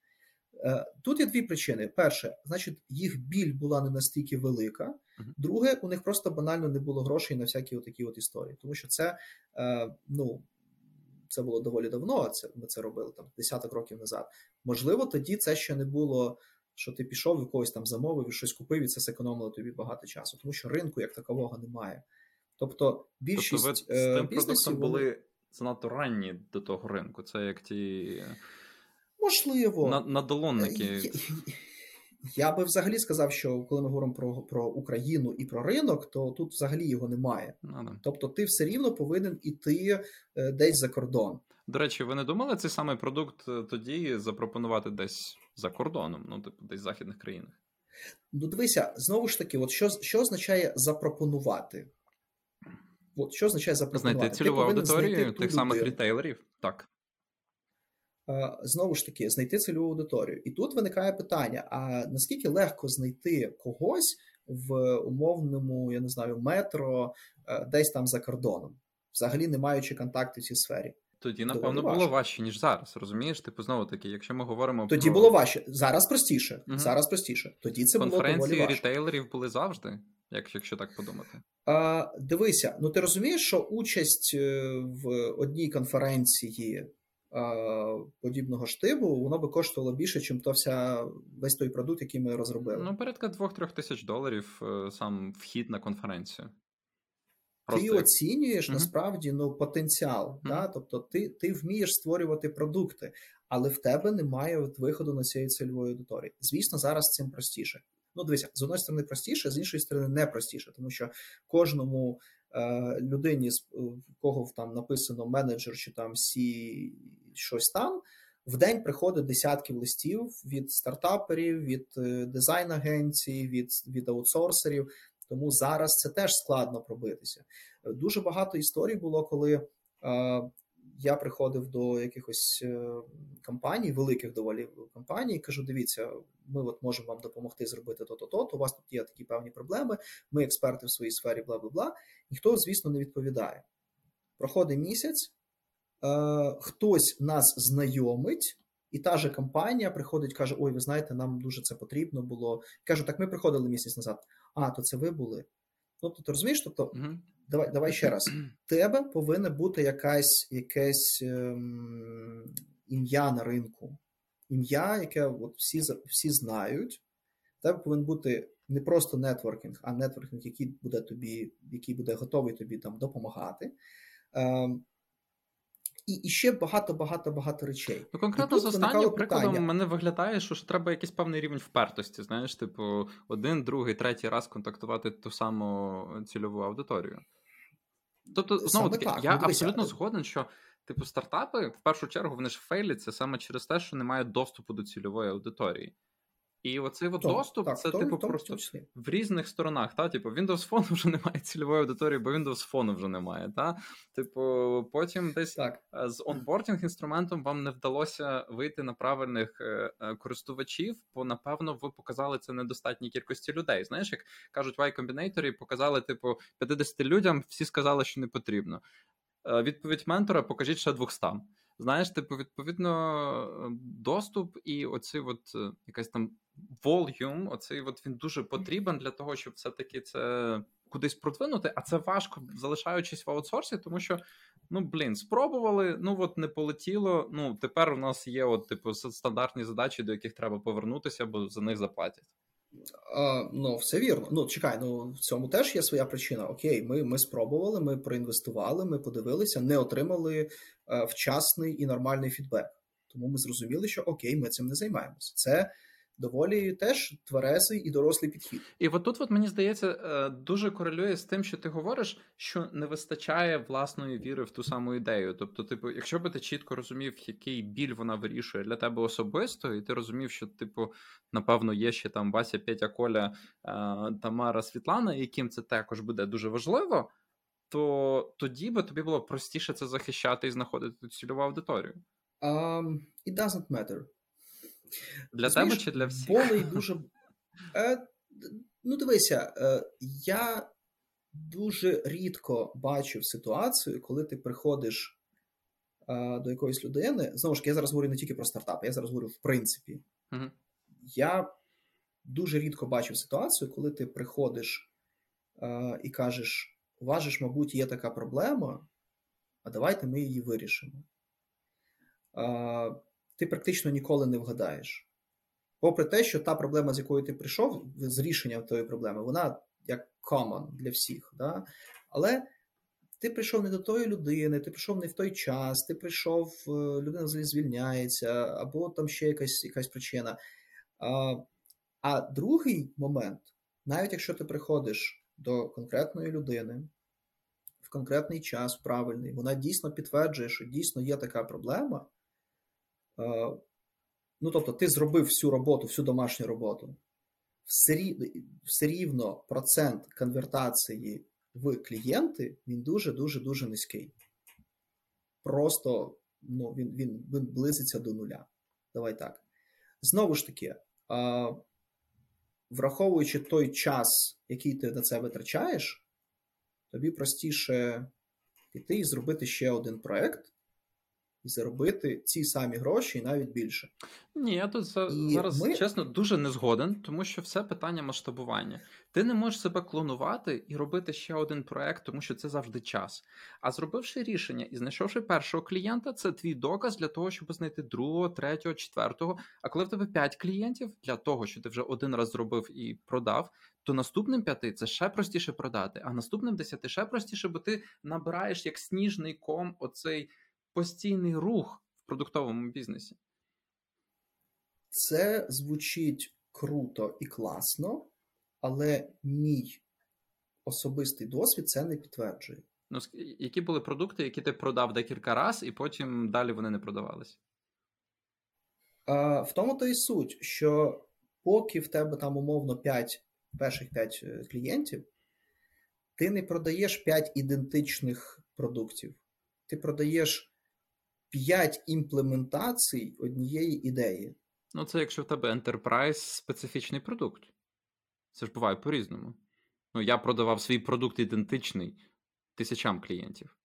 Тут є дві причини. Перше, значить, їх біль була не настільки велика. Друге, у них просто банально не було грошей на всякі отакі от історії. Тому що це, ну, це було доволі давно, ми це робили там десяток років назад. Можливо, тоді це ще не було, що ти пішов, якогось там замовив, щось купив, і це зекономило тобі багато часу. Тому що ринку як такового немає. Тобто більшість з тим продуктом були занадто ранні до того ринку. Це як ті... Можливо. Надолонники. Я би взагалі сказав, що коли ми говоримо про Україну і про ринок, то тут взагалі його немає. Тобто ти все рівно повинен іти десь за кордон. До речі, ви не думали цей самий продукт тоді запропонувати десь за кордоном, ну, типу, десь в західних країнах? Ну, дивися, знову ж таки, от що означає запропонувати? От що означає запропонувати? Знаєте, цільову аудиторію тих самих рітейлерів? Так. Знову ж таки, знайти цільову аудиторію. І тут виникає питання, а наскільки легко знайти когось в умовному, я не знаю, метро, десь там за кордоном, взагалі не маючи контактів в цій сфері? Тоді, напевно, було важче, ніж зараз, розумієш? Типу, знову-таки, якщо ми говоримо про... Тоді було важче, зараз простіше, зараз простіше. Тоді це було доволі важко. Конференції рітейлерів були завжди, якщо так подумати. Дивися, ну ти розумієш, що участь в одній конференції подібного штибу, воно би коштувало більше, чим весь той продукт, який ми розробили. Ну, порядка 2-3 тисяч доларів сам вхід на конференцію. Ти оцінюєш, насправді, ну, потенціал. Да? Тобто ти вмієш створювати продукти, але в тебе немає виходу на цієї цільової аудиторії. Звісно, зараз цим простіше. Ну, дивися, з одної сторони простіше, з іншої сторони не простіше, тому що кожному людині, в кого там написано менеджер чи там сі щось там, в день приходить десятки листів від стартаперів, від дизайн-агенцій, від аутсорсерів, тому зараз це теж складно пробитися. Дуже багато історій було, коли я приходив до якихось компаній, великих доволі компаній, і кажу, дивіться, ми от можемо вам допомогти зробити то-то-то, у вас тут є такі певні проблеми, ми експерти в своїй сфері, бла-бла-бла. Ніхто, звісно, не відповідає. Проходить місяць, хтось нас знайомить, і та же компанія приходить, каже, ой, ви знаєте, нам дуже це потрібно було. Кажу, так ми приходили місяць назад. А, то це ви були. Тобто, ти розумієш, тобто... Давай ще раз. Тебе повинна бути якесь ім'я на ринку. Ім'я, яке от всі знають. Тебе повинен бути не просто нетворкінг, а нетворкінг, який буде готовий тобі там допомагати. І ще багато речей. Ну, конкретно з останнім прикладом мене виглядає, що треба якийсь певний рівень впертості, знаєш, типу, 1, 2, 3 раз контактувати ту саму цільову аудиторію. Тобто, знову таки, я абсолютно згоден, що, типу, стартапи, в першу чергу, вони ж фейляться саме через те, що немає доступу до цільової аудиторії. І оцей доступ, це, типу, просто в різних сторонах, та? Типу, Windows Phone вже немає цільової аудиторії, бо Windows Phone вже немає, та? Типу, потім десь з онбордінг-інструментом вам не вдалося вийти на правильних користувачів, бо, напевно, ви показали це недостатній кількості людей. Знаєш, як кажуть, в Y Combinator показали, типу, 50 людям, всі сказали, що не потрібно. Відповідь ментора, покажіть ще 200. Знаєш, типу, відповідно, доступ і оцей от якась там volume, оцей от він дуже потрібен для того, щоб все-таки це кудись продвинути, а це важко, залишаючись в аутсорсі, тому що, ну, блін, спробували, ну, от не полетіло, ну, тепер у нас є, от, типу, стандартні задачі, до яких треба повернутися, бо за них заплатять. Ну, все вірно. Ну, чекай, ну, в цьому теж є своя причина. Окей, ми спробували, ми проінвестували, ми подивилися, не отримали вчасний і нормальний фідбек. Тому ми зрозуміли, що окей, ми цим не займаємося. Це доволі теж тверезий і дорослий підхід. І от тут, от, мені здається, дуже корелює з тим, що ти говориш, що не вистачає власної віри в ту саму ідею. Тобто, типу, якщо би ти чітко розумів, який біль вона вирішує для тебе особисто, і ти розумів, що, типу, напевно, є ще там Вася, Петя, Коля, Тамара, Світлана, яким це також буде дуже важливо, то тоді би тобі було простіше це захищати і знаходити цільову аудиторію. It doesn't matter. Для тебе чи для всіх? Болей дуже... Ну, дивися, я дуже рідко бачив ситуацію, коли ти приходиш до якоїсь людини. Знову ж, я зараз говорю не тільки про стартапи, я зараз говорю в принципі. Uh-huh. Я дуже рідко бачив ситуацію, коли ти приходиш і кажеш, у вас ж, мабуть, є така проблема, а давайте ми її вирішимо. Ти практично ніколи не вгадаєш. Попри те, що та проблема, з якою ти прийшов, з рішенням тої проблеми, вона як common для всіх. Да? Але ти прийшов не до тої людини, ти прийшов не в той час, ти прийшов, людина взагалі звільняється, або там ще якась причина. А другий момент, навіть якщо ти приходиш до конкретної людини, в конкретний час, правильний, вона дійсно підтверджує, що дійсно є така проблема. Ну, тобто, ти зробив всю роботу, всю домашню роботу. Все рівно процент конвертації в клієнти, він дуже-дуже-дуже низький. Просто, ну, він близиться до нуля. Давай так. Знову ж таки, враховуючи той час, який ти на це витрачаєш, тобі простіше піти і зробити ще один проект, і заробити ці самі гроші і навіть більше. Ні, я тут зараз, чесно, дуже не згоден, тому що все питання масштабування. Ти не можеш себе клонувати і робити ще один проект, тому що це завжди час. А зробивши рішення і знайшовши першого клієнта, це твій доказ для того, щоб знайти другого, третього, четвертого. А коли в тебе 5 клієнтів, для того, що ти вже один раз зробив і продав, то наступним 5 це ще простіше продати, а наступним 10 ще простіше, бо ти набираєш як сніжний ком оцей постійний рух в продуктовому бізнесі. Це звучить круто і класно, але мій особистий досвід це не підтверджує. Ну, які були продукти, які ти продав декілька раз, і потім далі вони не продавались? В тому-то і суть, що поки в тебе там умовно 5, перших 5 клієнтів, ти не продаєш 5 ідентичних продуктів. Ти продаєш 5 імплементацій однієї ідеї. Ну, це якщо в тебе enterprise специфічний продукт. Це ж буває по-різному. Ну, я продавав свій продукт ідентичний тисячам клієнтів.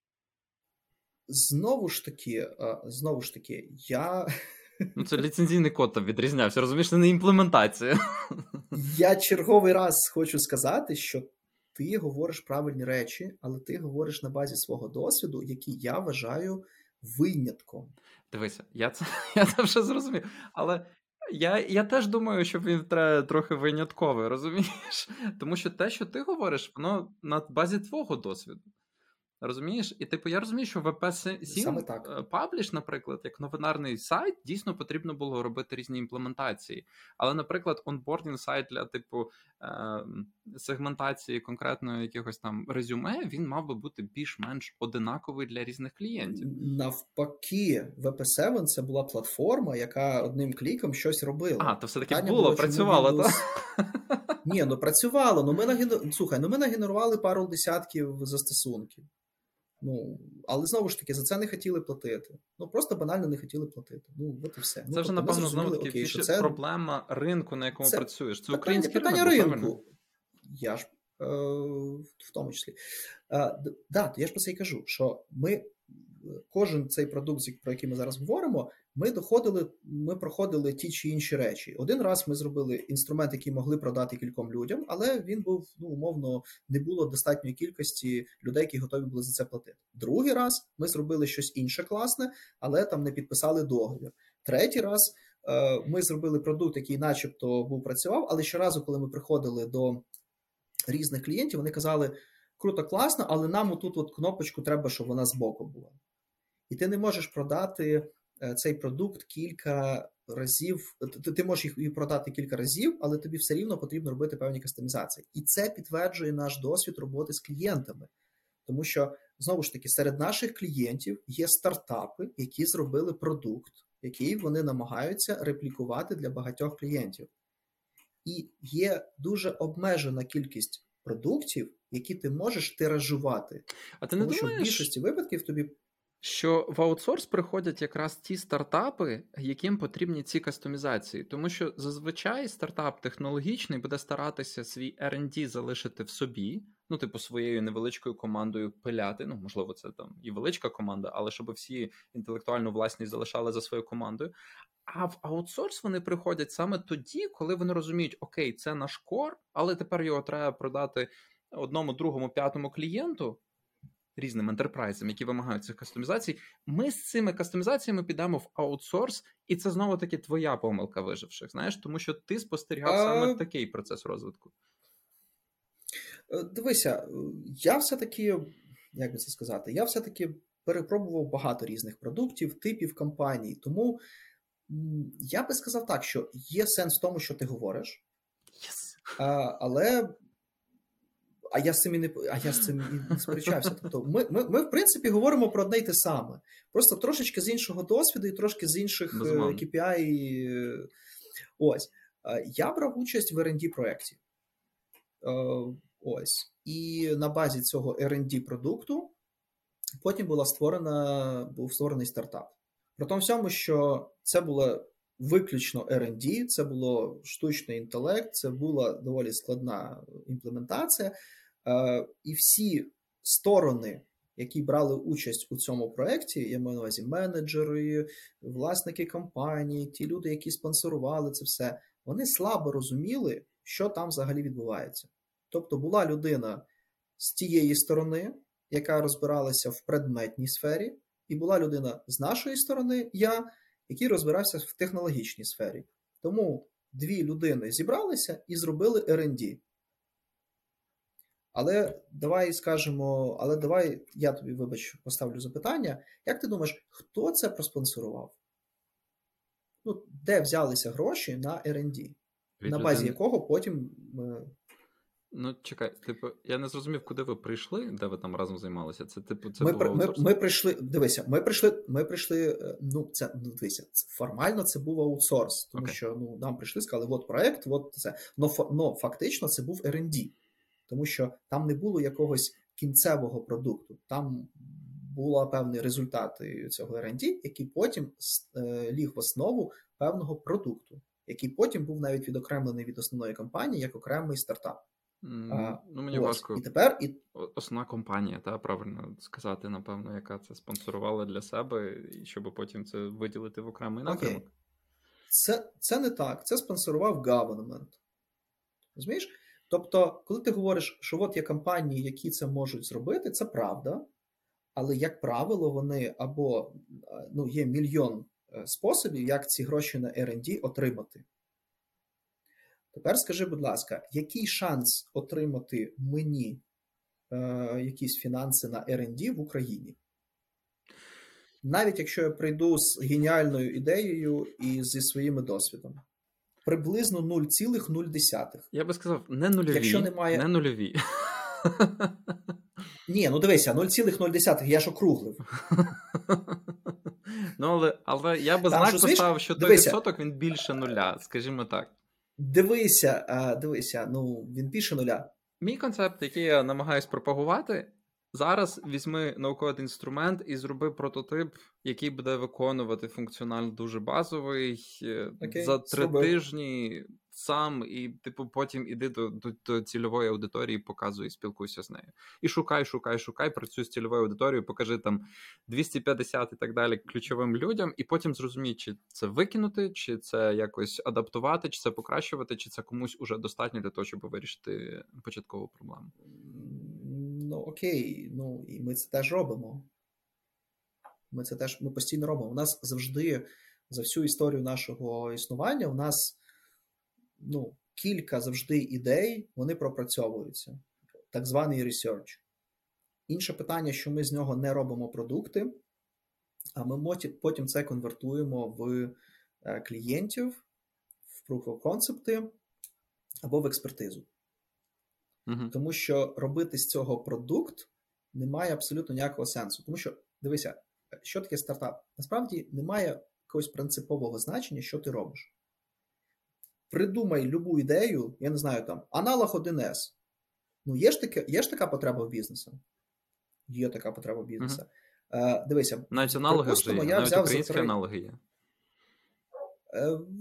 Знову ж таки, я... Ну, це ліцензійний код там відрізнявся, розумієш, це не імплементація. Я черговий раз хочу сказати, що ти говориш правильні речі, але ти говориш на базі свого досвіду, який я вважаю винятком. Дивися, я це вже зрозумів. Але я теж думаю, що він трохи винятковий, розумієш? Тому що те, що ти говориш, воно на базі твого досвіду. Розумієш? І типу, я розумію, що WP7 Publish, наприклад, як новинарний сайт, дійсно потрібно було робити різні імплементації. Але, наприклад, онбордінг сайт для типу сегментації конкретно якихось там резюме, він мав би бути більш-менш одинаковий для різних клієнтів. Навпаки, WP7 це була платформа, яка одним кліком щось робила. А, то все-таки було, працювало, так? Ні, ну працювало. Ну, ми нагенерували пару десятків застосунків. Ну, але знову ж таки, за це не хотіли платити. Ну, просто банально не хотіли платити. Ну, от і все. Це вже, напевно, знову таки проблема ринку, на якому працюєш. Це український ринок. Я ж в тому числі. Так, я ж про це і кажу, що ми кожен цей продукт, про який ми зараз говоримо, ми проходили ті чи інші речі. Один раз ми зробили інструмент, який могли продати кільком людям, але він був, умовно, не було достатньої кількості людей, які готові були за це платити. Другий раз ми зробили щось інше класне, але там не підписали договір. Третій раз ми зробили продукт, який начебто був працював, але щоразу, коли ми приходили до різних клієнтів, вони казали, круто, класно, але нам отут от кнопочку треба, щоб вона збоку була. І ти не можеш продати цей продукт кілька разів, ти можеш їх продати кілька разів, але тобі все рівно потрібно робити певні кастомізації. І це підтверджує наш досвід роботи з клієнтами. Тому що, знову ж таки, серед наших клієнтів є стартапи, які зробили продукт, який вони намагаються реплікувати для багатьох клієнтів. І є дуже обмежена кількість продуктів, які ти можеш тиражувати. А ти не думаєш, що в більшості випадків тобі... що в аутсорс приходять якраз ті стартапи, яким потрібні ці кастомізації? Тому що зазвичай стартап технологічний буде старатися свій R&D залишити в собі, своєю невеличкою командою пиляти, можливо, це там і величка команда, але щоб всі інтелектуальну власність залишали за своєю командою. А в аутсорс вони приходять саме тоді, коли вони розуміють, окей, це наш кор, але тепер його треба продати одному, другому, п'ятому клієнту, різним ентерпрайзам, які вимагають цих кастомізацій. Ми з цими кастомізаціями підемо в аутсорс, і це знову-таки твоя помилка виживших, знаєш, тому що ти спостерігав саме такий процес розвитку. Дивися, я все-таки перепробував багато різних продуктів, типів компаній, тому я би сказав так, що є сенс в тому, що ти говориш, але я з цим і не сперечався. Тобто ми, в принципі, говоримо про одне й те саме, просто трошечки з іншого досвіду і трошки з інших KPI. Ось, я брав участь в R&D проєкті. Ось. І на базі цього R&D продукту потім був створений стартап. При тому всьому, що це було виключно R&D, це було штучний інтелект, це була доволі складна імплементація. І всі сторони, які брали участь у цьому проєкті, я маю на увазі менеджери, власники компанії, ті люди, які спонсорували це все, вони слабо розуміли, що там взагалі відбувається. Тобто була людина з тієї сторони, яка розбиралася в предметній сфері, і була людина з нашої сторони, який розбирався в технологічній сфері. Тому дві людини зібралися і зробили R&D. Але давай я тобі, вибач, поставлю запитання. Як ти думаєш, хто це проспонсорував? Де взялися гроші на R&D? На базі якого потім... я не зрозумів, куди ви прийшли, де ви там разом займалися. Формально це був аутсорс, тому що нам прийшли, сказали, от проект, от це. Но фактично це був R&D, тому що там не було якогось кінцевого продукту, там були певні результати цього R&D, який потім ліг в основу певного продукту, який потім був навіть відокремлений від основної компанії як окремий стартап. Мені важко. І тепер основна компанія, правильно сказати, напевно, яка це спонсорувала для себе, і щоб потім це виділити в окремий напрямок. Це не так. Це спонсорував government. Розумієш? Тобто, коли ти говориш, що от є компанії, які це можуть зробити, це правда, але, як правило, вони або є мільйон способів, як ці гроші на R&D отримати. Тепер скажи, будь ласка, який шанс отримати мені якісь фінанси на R&D в Україні? Навіть якщо я прийду з геніальною ідеєю і зі своїми досвідом. Приблизно 0,0. Я би сказав, не нульові. Якщо немає... Не нульові. Ні, 0,0. Я ж округлив. Але я би знак поставив, що той відсоток він більше нуля, скажімо так. Дивися, він більше нуля. Мій концепт, який я намагаюсь пропагувати, зараз візьми науковий інструмент і зроби прототип, який буде виконувати функціонал дуже базовий. За 3 тижні сам і, типу, потім іди до цільової аудиторії, показуй, спілкуйся з нею. І шукай, працюй з цільовою аудиторією, покажи там 250 і так далі ключовим людям, і потім зрозумій, чи це викинути, чи це якось адаптувати, чи це покращувати, чи це комусь уже достатньо для того, щоб вирішити початкову проблему. Ну, окей, ну, і ми це теж робимо. Ми постійно робимо. У нас завжди, за всю історію нашого існування, у нас, ну, кілька завжди ідей, вони пропрацьовуються. Так званий research. Інше питання, що ми з нього не робимо продукти, а ми потім це конвертуємо в клієнтів, в proof of concept або в експертизу. Угу. Тому що робити з цього продукт немає абсолютно ніякого сенсу. Тому що, дивися, що таке стартап? Насправді немає якогось принципового значення, що ти робиш. Придумай любу ідею, я не знаю, там, аналог 1С. Ну, є ж така потреба в бізнесу? Є така потреба в бізнесу. Дивися. Навіть аналоги вже є, навіть українські аналоги є.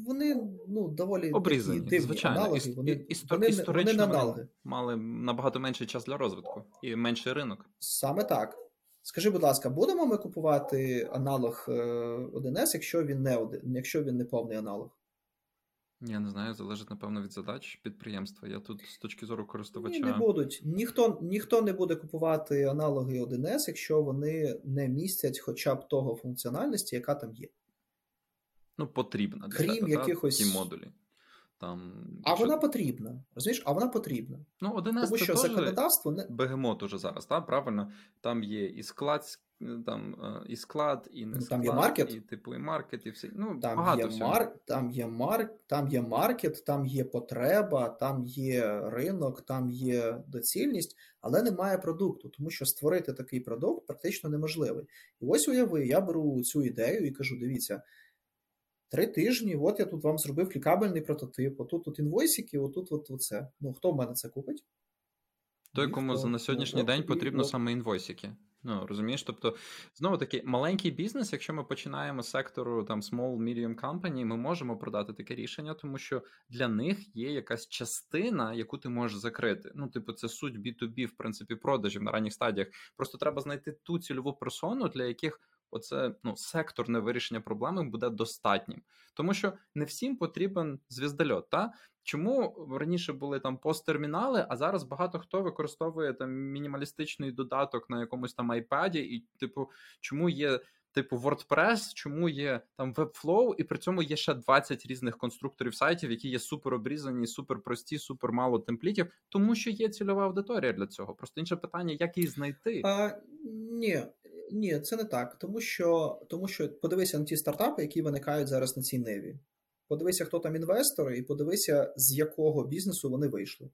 Вони, ну, доволі обрізані, такі дивні аналоги. Вони не аналоги. Мали набагато менший час для розвитку і менший ринок. Саме так. Скажи, будь ласка, будемо ми купувати аналог 1С, якщо він не повний аналог? Я не знаю, залежить, напевно, від задач підприємства. Я тут з точки зору користувача... Ні, не будуть. Ніхто не буде купувати аналоги 1С, якщо вони не містять хоча б того функціональності, яка там є. Ну, потрібна. Крім якихось... Ті модулі. Там... вона потрібна. Розумієш? А вона потрібна. Ну, 1С тому, що законодавство... бегемот уже зараз, так? Правильно? Там є і склад... Там і склад, і не склад, там є маркет. І типу і маркет, і всі. Ну, багато всього. Там є маркет, там є потреба, там є ринок, там є доцільність, але немає продукту, тому що створити такий продукт практично неможливий. І ось уяви, я беру цю ідею і кажу, дивіться, 3 тижні, от я тут вам зробив клікабельний прототип, отут інвойсики, отут оце. Ну, хто в мене це купить? Той, кому на сьогоднішній день потрібно саме інвойсики. Ну, розумієш, тобто, знову таки, маленький бізнес, якщо ми починаємо з сектору там small, medium company, ми можемо продати таке рішення, тому що для них є якась частина, яку ти можеш закрити. Ну, типу, це суть B2B, в принципі, продажів на ранніх стадіях. Просто треба знайти ту цільову персону, для яких оце, ну, секторне вирішення проблеми буде достатнім. Тому що не всім потрібен звіздольот, та? Чому раніше були там посттермінали, а зараз багато хто використовує там мінімалістичний додаток на якомусь там айпаді, і типу, чому є типу WordPress, чому є там Webflow, і при цьому є ще 20 різних конструкторів сайтів, які є супер обрізані, супер прості, супер мало темплітів, тому що є цільова аудиторія для цього. Просто інше питання, як її знайти? Ні, це не так, тому що подивися на ті стартапи, які виникають зараз на цій ниві. Подивися, хто там інвестори, і подивися, з якого бізнесу вони вийшли.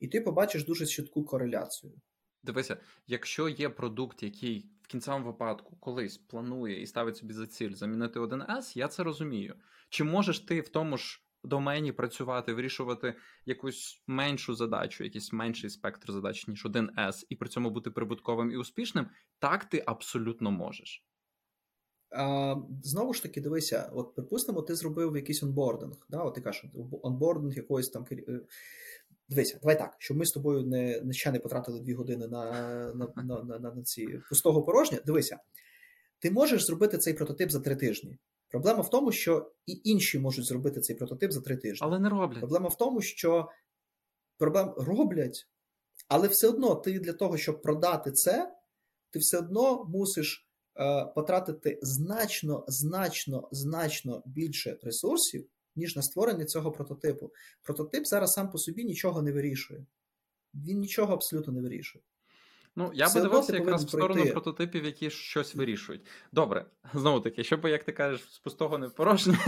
І ти побачиш дуже чітку кореляцію. Дивися, якщо є продукт, який в кінцевому випадку колись планує і ставить собі за ціль замінити 1С, я це розумію. Чи можеш ти в тому ж домені працювати, вирішувати якусь меншу задачу, якийсь менший спектр задач, ніж 1С, і при цьому бути прибутковим і успішним? Так, ти абсолютно можеш. Знову ж таки, дивися, от, припустимо, ти зробив якийсь онбординг, да? От ти кажеш, онбординг якоїсь там... Дивися, давай так, щоб ми з тобою ще не потратили 2 години на ці пустого порожня. Дивися, ти можеш зробити цей прототип за 3 тижні. Проблема в тому, що і інші можуть зробити цей прототип за 3 тижні. Але не роблять. Проблема в тому, що роблять, але все одно ти для того, щоб продати це, ти все одно мусиш потратити значно більше ресурсів, ніж на створення цього прототипу. Прототип зараз сам по собі нічого не вирішує. Він нічого абсолютно не вирішує. Ну, я би дивився якраз в сторону прототипів, які щось вирішують. Добре, знову таки, щоб, як ти кажеш, з пустого не в порожнє,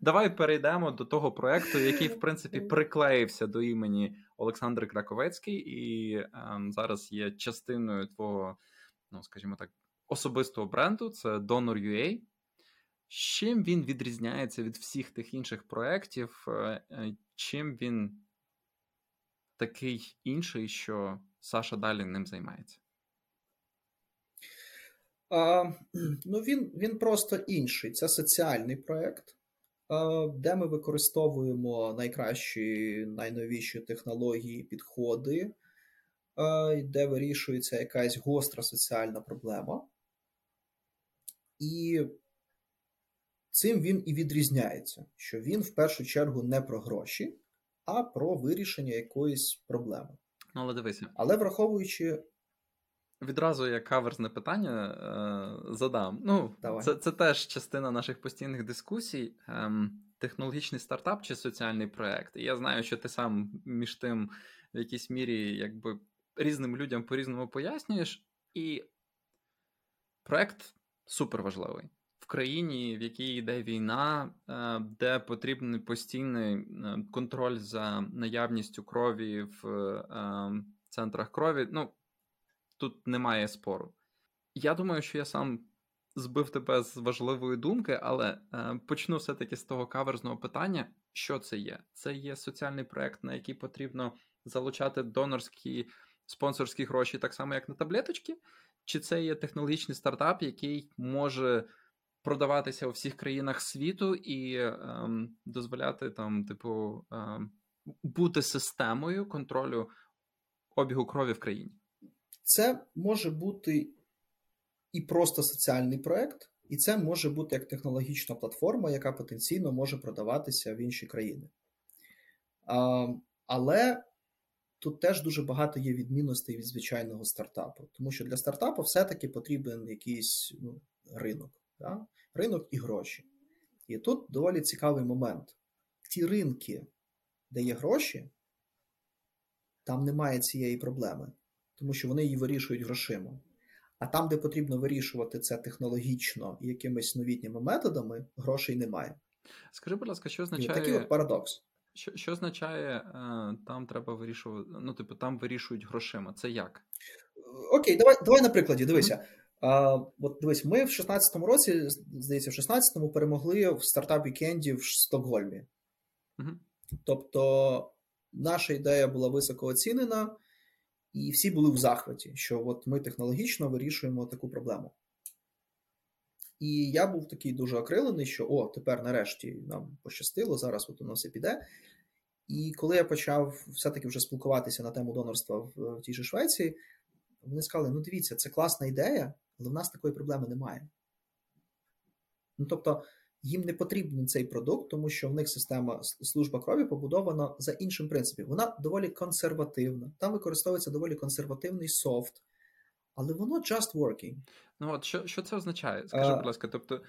давай перейдемо до того проєкту, який, в принципі, приклеївся до імені Олександра Краковецький і зараз є частиною твого, ну, скажімо так, особистого бренду, це Donor.ua. Чим він відрізняється від всіх тих інших проєктів? Чим він такий інший, що Саша далі ним займається? Він просто інший. Це соціальний проєкт. де ми використовуємо найкращі, найновіші технології, підходи, де вирішується якась гостра соціальна проблема. І цим він і відрізняється, що він в першу чергу не про гроші, а про вирішення якоїсь проблеми. Ну, але дивися. Але враховуючи... Відразу я каверзне питання задам. Ну, це теж частина наших постійних дискусій. Технологічний стартап чи соціальний проєкт? І я знаю, що ти сам між тим в якійсь мірі якби різним людям по-різному пояснюєш. І проєкт суперважливий. В країні, в якій йде війна, де потрібен постійний контроль за наявністю крові в центрах крові, ну, тут немає спору. Я думаю, що я сам збив тебе з важливої думки, але почну все-таки з того каверзного питання, що це є. Це є соціальний проєкт, на який потрібно залучати донорські, спонсорські гроші, так само, як на таблеточки? Чи це є технологічний стартап, який може продаватися у всіх країнах світу і дозволяти там, типу, бути системою контролю обігу крові в країні? Це може бути і просто соціальний проєкт, і це може бути як технологічна платформа, яка потенційно може продаватися в інші країни. Але тут теж дуже багато є відмінностей від звичайного стартапу, тому що для стартапу все-таки потрібен якийсь ринок. Да? Ринок і гроші. І тут доволі цікавий момент. Ті ринки, де є гроші, там немає цієї проблеми, тому що вони її вирішують грошима. А там, де потрібно вирішувати це технологічно і якимись новітніми методами, грошей немає. Скажи, будь ласка, що означає... І такий от парадокс. Що означає, там треба вирішувати... Ну, типу, там вирішують грошима. Це як? Окей, давай на прикладі, дивися. От дивись, ми в 16-му році, здається, в 16-му перемогли в стартап-вікенді в Стокгольмі. Uh-huh. Тобто наша ідея була високо оцінена, і всі були в захваті, що от ми технологічно вирішуємо таку проблему. І я був такий дуже окрилений, що тепер нарешті нам пощастило, зараз от воно все піде. І коли я почав все-таки вже спілкуватися на тему донорства в тій же Швеції, вони сказали, дивіться, це класна ідея, але в нас такої проблеми немає. Тобто їм не потрібен цей продукт, тому що в них система служба крові побудована за іншим принципом. Вона доволі консервативна, там використовується доволі консервативний софт, але воно just working. Ну от що це означає? Скажи, будь ласка, тобто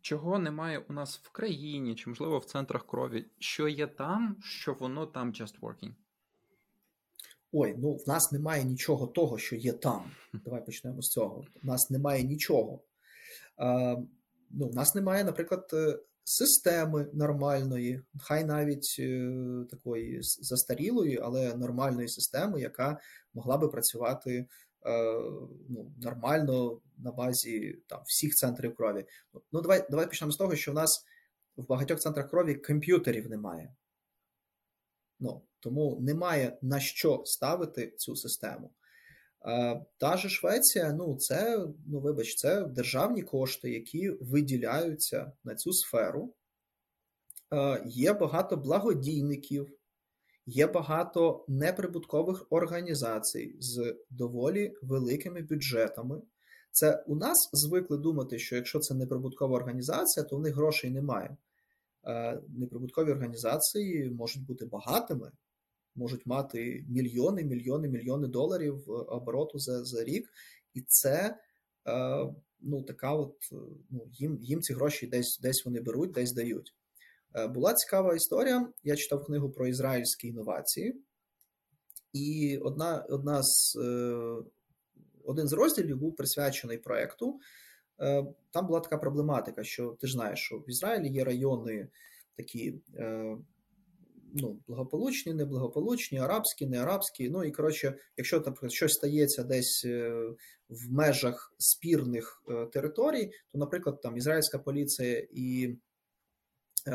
чого немає у нас в країні, чи можливо в центрах крові, що є там, що воно там just working? В нас немає нічого того, що є там. Давай почнемо з цього. У нас немає нічого. У нас немає, наприклад, системи нормальної, хай навіть такої застарілої, але нормальної системи, яка могла би працювати нормально на базі там, всіх центрів крові. Давай почнемо з того, що в нас в багатьох центрах крові комп'ютерів немає. Тому немає на що ставити цю систему. Та же Швеція, це державні кошти, які виділяються на цю сферу. Є багато благодійників, є багато неприбуткових організацій з доволі великими бюджетами. Це у нас звикли думати, що якщо це неприбуткова організація, то в них грошей немає. Неприбуткові організації можуть бути багатими, можуть мати мільйони доларів обороту за рік, і це їм ці гроші десь вони беруть, десь дають. Була цікава історія, я читав книгу про ізраїльські інновації, і один з розділів був присвячений проєкту. Там була така проблематика, що ти ж знаєш, що в Ізраїлі є райони такі благополучні, неблагополучні, арабські, неарабські. І, коротше, якщо там щось стається десь в межах спірних територій, то, наприклад, там ізраїльська поліція і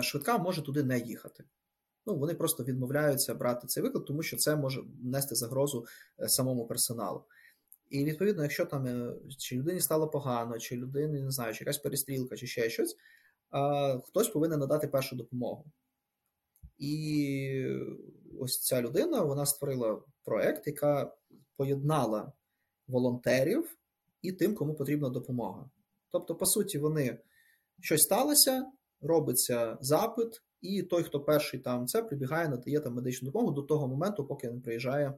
швидка може туди не їхати. Вони просто відмовляються брати цей виклик, тому що це може нести загрозу самому персоналу. І, відповідно, якщо там чи людині стало погано, чи людині, не знаю, чи якась перестрілка, чи ще щось, хтось повинен надати першу допомогу. І ось ця людина, вона створила проєкт, яка поєднала волонтерів і тим, кому потрібна допомога. Тобто, по суті, вони, щось сталося, робиться запит, і той, хто перший там це, прибігає, надає там медичну допомогу до того моменту, поки не приїжджає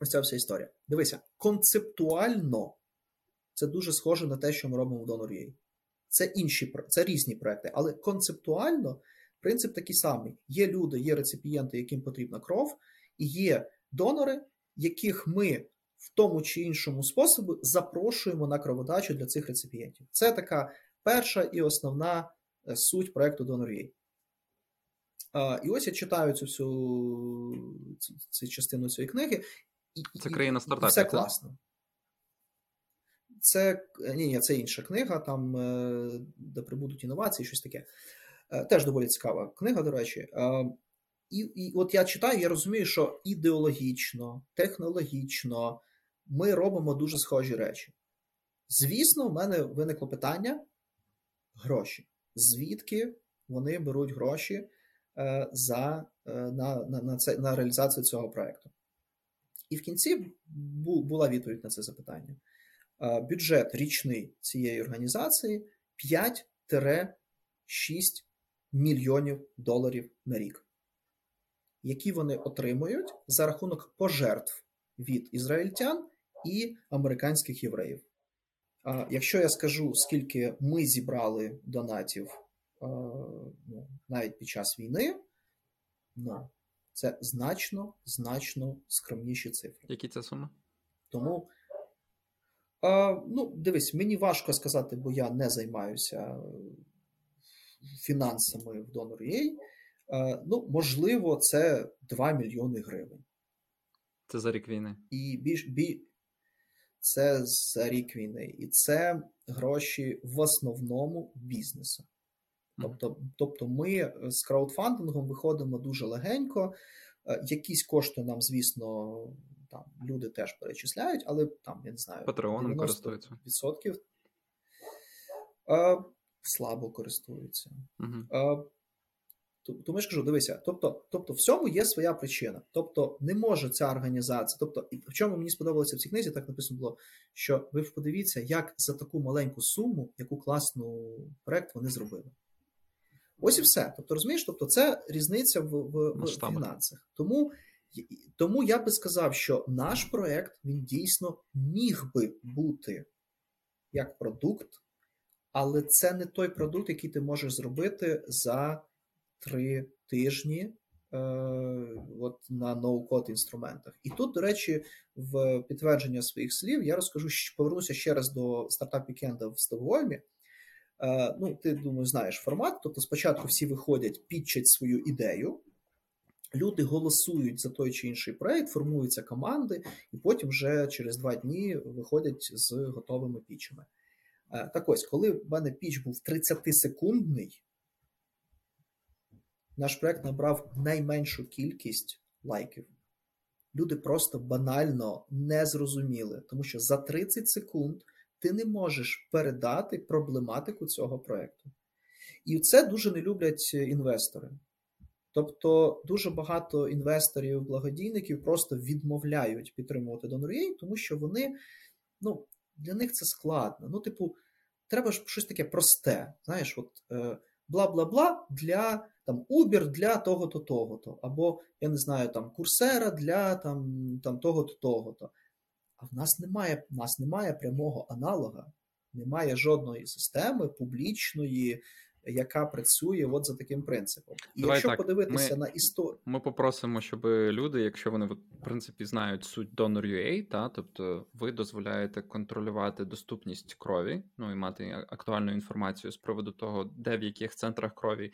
ось ця вся історія. Дивися, концептуально це дуже схоже на те, що ми робимо в Donor.ua. Це різні проекти, але концептуально принцип такий самий. Є люди, є реципієнти, яким потрібна кров, і є донори, яких ми в тому чи іншому способі запрошуємо на кроводачу для цих реципієнтів. Це така перша і основна суть проекту Donor.ua. І ось я читаю цю частину цієї книги. Це країна стартапів. Це класно. Це інша книга, там, де прибудуть інновації, щось таке. Теж доволі цікава книга, до речі. І от я читаю, я розумію, що ідеологічно, технологічно ми робимо дуже схожі речі. Звісно, в мене виникло питання – гроші. Звідки вони беруть гроші на реалізацію цього проєкту? І в кінці була відповідь на це запитання. Бюджет річний цієї організації – 5-6 мільйонів доларів на рік, які вони отримують за рахунок пожертв від ізраїльтян і американських євреїв. Якщо я скажу, скільки ми зібрали донатів навіть під час війни, це значно, значно скромніші цифри. Які це суми? Тому, дивись, мені важко сказати, бо я не займаюся фінансами в Donor.ua. Можливо, це 2 мільйони гривень. Це за рік війни. Це за рік війни. І це гроші в основному бізнесу. Тобто ми з краудфандингом виходимо дуже легенько. Якісь кошти нам, звісно, там люди теж перечисляють, але там, я не знаю, Патреоном користуються. 90% слабо користуються. Тому я ж кажу, дивися, тобто в цьому є своя причина. Тобто не може ця організація, тобто, в чому мені сподобалося в цій книзі, так написано було, що ви подивіться, як за таку маленьку суму, яку класну проект вони зробили. Ось і все. Тобто, розумієш, це різниця в фінансах. Тому я би сказав, що наш проект, він дійсно міг би бути як продукт, але це не той продукт, який ти можеш зробити за 3 тижні на ноу-код інструментах. І тут, до речі, в підтвердження своїх слів, я розкажу, повернуся ще раз до стартап-вікенда в Стокгольмі. Ти, думаю, знаєш формат. Тобто спочатку всі виходять, пітчать свою ідею, люди голосують за той чи інший проєкт, формуються команди, і потім вже через 2 дні виходять з готовими пітчами. Так ось, коли в мене пітч був 30-секундний, наш проект набрав найменшу кількість лайків. Люди просто банально не зрозуміли, тому що за 30 секунд ти не можеш передати проблематику цього проекту. І це дуже не люблять інвестори. Тобто дуже багато інвесторів, благодійників просто відмовляють підтримувати Donor.ua, тому що вони, для них це складно. Треба ж щось таке просте. Знаєш, бла-бла-бла для там Uber для того-то, того-то, або, я не знаю, там Coursera для там того-то, того-то. А в нас немає прямого аналога, немає жодної системи публічної, яка працює за таким принципом. І давай, якщо так, подивитися на історію... Ми попросимо, щоб люди, якщо вони, в принципі, знають суть Donor.ua, тобто ви дозволяєте контролювати доступність крові, і мати актуальну інформацію з приводу того, де в яких центрах крові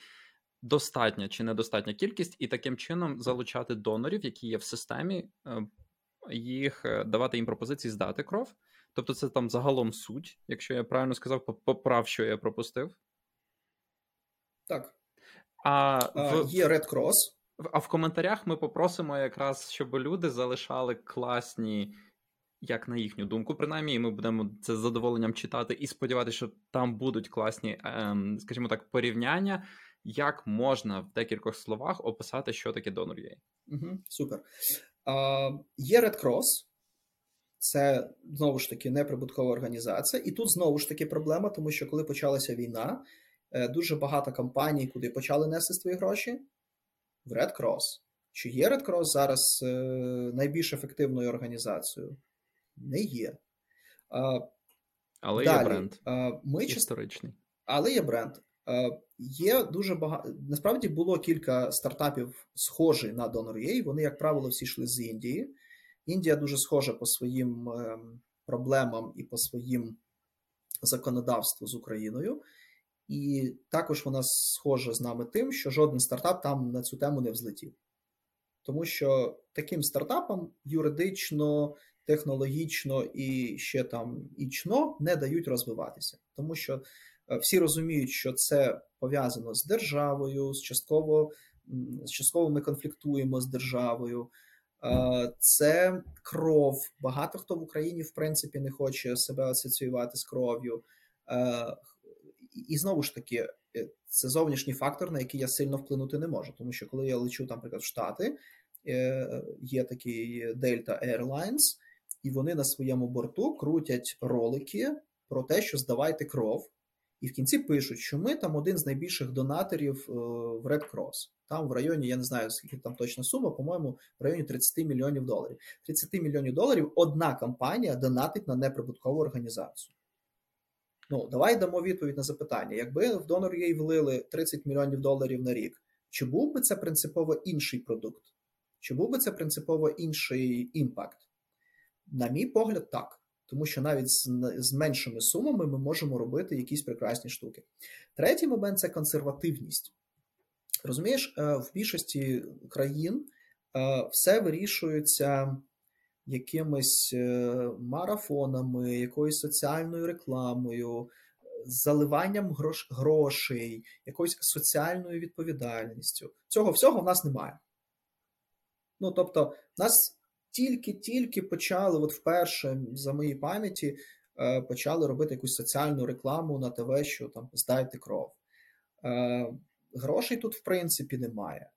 достатня чи недостатня кількість, і таким чином залучати донорів, які є в системі, їх давати їм пропозиції здати кров. Тобто це там загалом суть, якщо я правильно сказав, поправ, що я пропустив. Так. Є Red Cross. А в коментарях ми попросимо якраз, щоб люди залишали класні як на їхню думку, принаймні, і ми будемо це з задоволенням читати і сподіватися, що там будуть класні, скажімо так, порівняння, як можна в декількох словах описати, що таке Donor.ua. Угу, супер. Є Red Cross, це, знову ж таки, неприбуткова організація, і тут, знову ж таки, проблема, тому що, коли почалася війна, дуже багато компаній, куди почали нести свої гроші, в Red Cross. Чи є Red Cross зараз найбільш ефективною організацією? Не є. Але далі, є бренд. Історичний. Але є бренд. Є дуже багато... Насправді було кілька стартапів схожі на Donor.ua. Вони, як правило, всі йшли з Індії. Індія дуже схожа по своїм проблемам і по своїм законодавству з Україною. І також вона схожа з нами тим, що жоден стартап там на цю тему не взлетів. Тому що таким стартапам юридично, технологічно і ще там ічно не дають розвиватися. Тому що всі розуміють, що це пов'язано з державою, частково ми конфліктуємо з державою. Це кров. Багато хто в Україні, в принципі, не хоче себе асоціювати з кров'ю. І знову ж таки, це зовнішній фактор, на який я сильно вплинути не можу. Тому що коли я лечу, там, наприклад, в Штати, є такий Delta Airlines, і вони на своєму борту крутять ролики про те, що здавайте кров. І в кінці пишуть, що ми там один з найбільших донаторів в Red Cross. Там в районі, я не знаю, скільки там точна сума, по-моєму, в районі $30 мільйонів. $30 мільйонів одна компанія донатить на неприбуткову організацію. Ну, давай дамо відповідь на запитання. Якби в Donor.ua влили $30 мільйонів на рік, чи був би це принципово інший продукт? Чи був би це принципово інший імпакт? На мій погляд, так. Тому що навіть з меншими сумами ми можемо робити якісь прекрасні штуки. Третій момент – це консервативність. Розумієш, в більшості країн все вирішується якимись марафонами, якоюсь соціальною рекламою, заливанням грошей, якоюсь соціальною відповідальністю. Цього всього в нас немає. Ну, тобто, в нас тільки-тільки почали, от вперше, за моїй пам'яті, почали робити якусь соціальну рекламу на ТВ, що там «здайте кров». Грошей тут, в принципі, немає.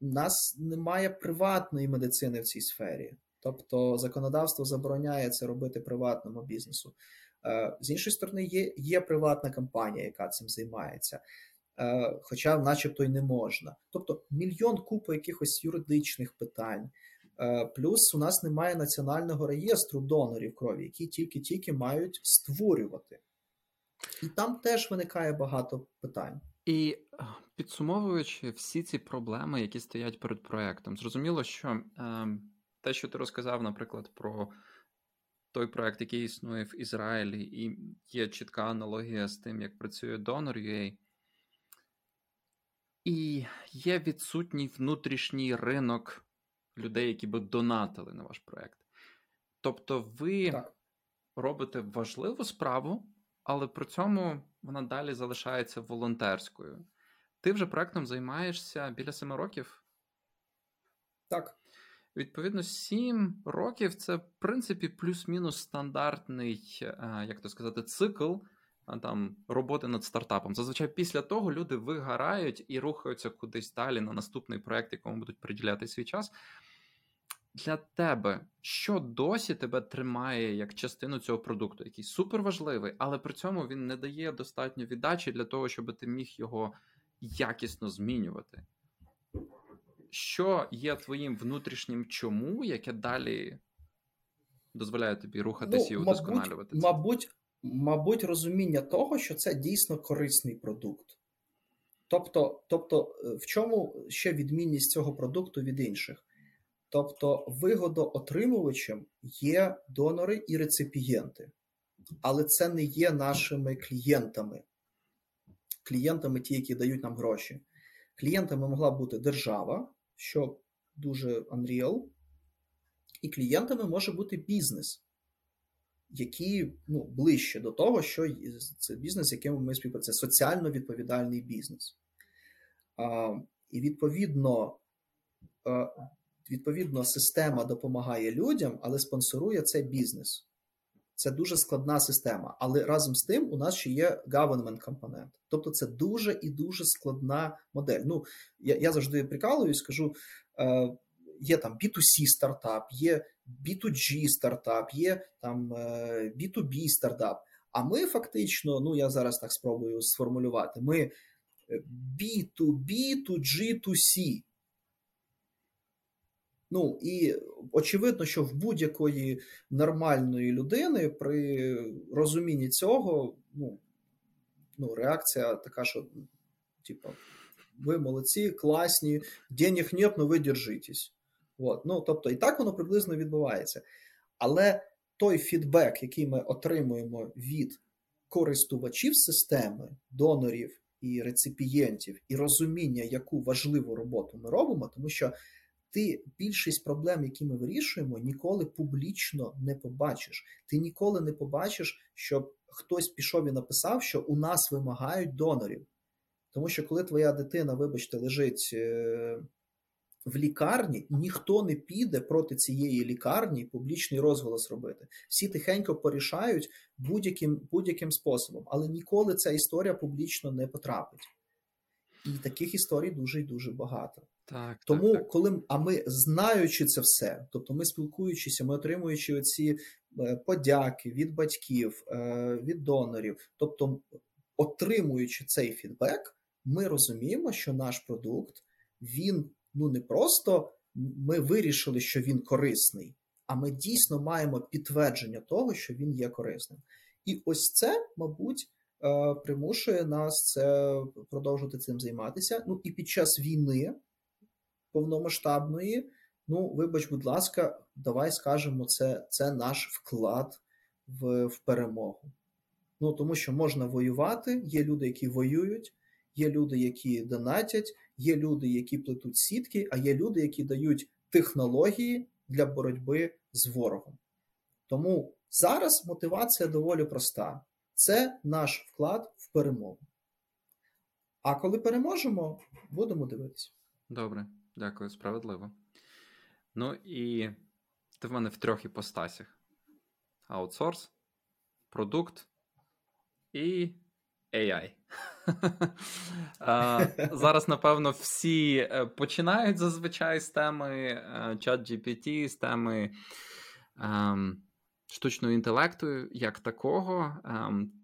У нас немає приватної медицини в цій сфері. Тобто законодавство забороняє це робити приватному бізнесу. З іншої сторони, є приватна компанія, яка цим займається. Хоча начебто й не можна. Тобто мільйон купу якихось юридичних питань. Плюс у нас немає національного реєстру донорів крові, які тільки-тільки мають створювати. І там теж виникає багато питань. І підсумовуючи всі ці проблеми, які стоять перед проєктом, зрозуміло, що те, що ти розказав, наприклад, про той проєкт, який існує в Ізраїлі, і є чітка аналогія з тим, як працює Donor.ua, і є відсутній внутрішній ринок людей, які би донатили на ваш проєкт. Тобто ви робите важливу справу, але при цьому вона далі залишається волонтерською. Ти вже проєктом займаєшся біля 7 років? Так. Відповідно, 7 років – це, в принципі, плюс-мінус стандартний, як то сказати, цикл там роботи над стартапом. Зазвичай після того люди вигорають і рухаються кудись далі на наступний проєкт, якому будуть приділяти свій час. Для тебе, що досі тебе тримає як частину цього продукту, який суперважливий, але при цьому він не дає достатньо віддачі для того, щоб ти міг його якісно змінювати? Що є твоїм внутрішнім чому, яке далі дозволяє тобі рухатись і удосконалювати? Мабуть, розуміння того, що це дійсно корисний продукт. Тобто, в чому ще відмінність цього продукту від інших? Тобто, вигодоотримувачем є донори і реципієнти, але це не є нашими клієнтами. Клієнтами ті, які дають нам гроші. Клієнтами могла бути держава, що дуже unreal, і клієнтами може бути бізнес, які, ну, ближче до того, що це бізнес, яким ми співпрацюємо. Це соціально відповідальний бізнес. І, відповідно, Відповідно, система допомагає людям, але спонсорує це бізнес. Це дуже складна система. Але разом з тим у нас ще є government компонент. Тобто це дуже і дуже складна модель. Ну, я завжди прикалуюсь, кажу, є там B2C стартап, є B2G стартап, є там B2B стартап. А ми фактично, ну я зараз так спробую сформулювати, ми B2B2G2C. Ну, і очевидно, що в будь-якої нормальної людини при розумінні цього, ну реакція така, що, типу, ви молодці, класні, денег нет, но ви держитесь. От. Ну, тобто, і так воно приблизно відбувається. Але той фідбек, який ми отримуємо від користувачів системи, донорів і реципієнтів, і розуміння, яку важливу роботу ми робимо, тому що ти більшість проблем, які ми вирішуємо, ніколи публічно не побачиш. Ти ніколи не побачиш, щоб хтось пішов і написав, що у нас вимагають донорів. Тому що коли твоя дитина, вибачте, лежить в лікарні, ніхто не піде проти цієї лікарні публічний розголос робити. Всі тихенько порішають будь-яким способом, але ніколи ця історія публічно не потрапить. І таких історій дуже і дуже багато. Так, тому, так. А ми, знаючи це все, тобто ми спілкуючися, ми отримуючи оці подяки від батьків, від донорів, тобто отримуючи цей фідбек, ми розуміємо, що наш продукт, він, ну не просто ми вирішили, що він корисний, а ми дійсно маємо підтвердження того, що він є корисним. І ось це, мабуть, примушує нас це продовжувати цим займатися. Ну і під час війни повномасштабної, ну, вибач, будь ласка, давай скажемо, це наш вклад в перемогу. Ну, тому що можна воювати, є люди, які воюють, є люди, які донатять, є люди, які плетуть сітки, а є люди, які дають технології для боротьби з ворогом. Тому зараз мотивація доволі проста. Це наш вклад в перемогу. А коли переможемо, будемо дивитися. Добре, дякую, справедливо. Ну і ти в мене в трьох іпостасях. Аутсорс, продукт і AI. Зараз, напевно, всі починають зазвичай з теми ChatGPT, з теми штучного інтелекту як такого.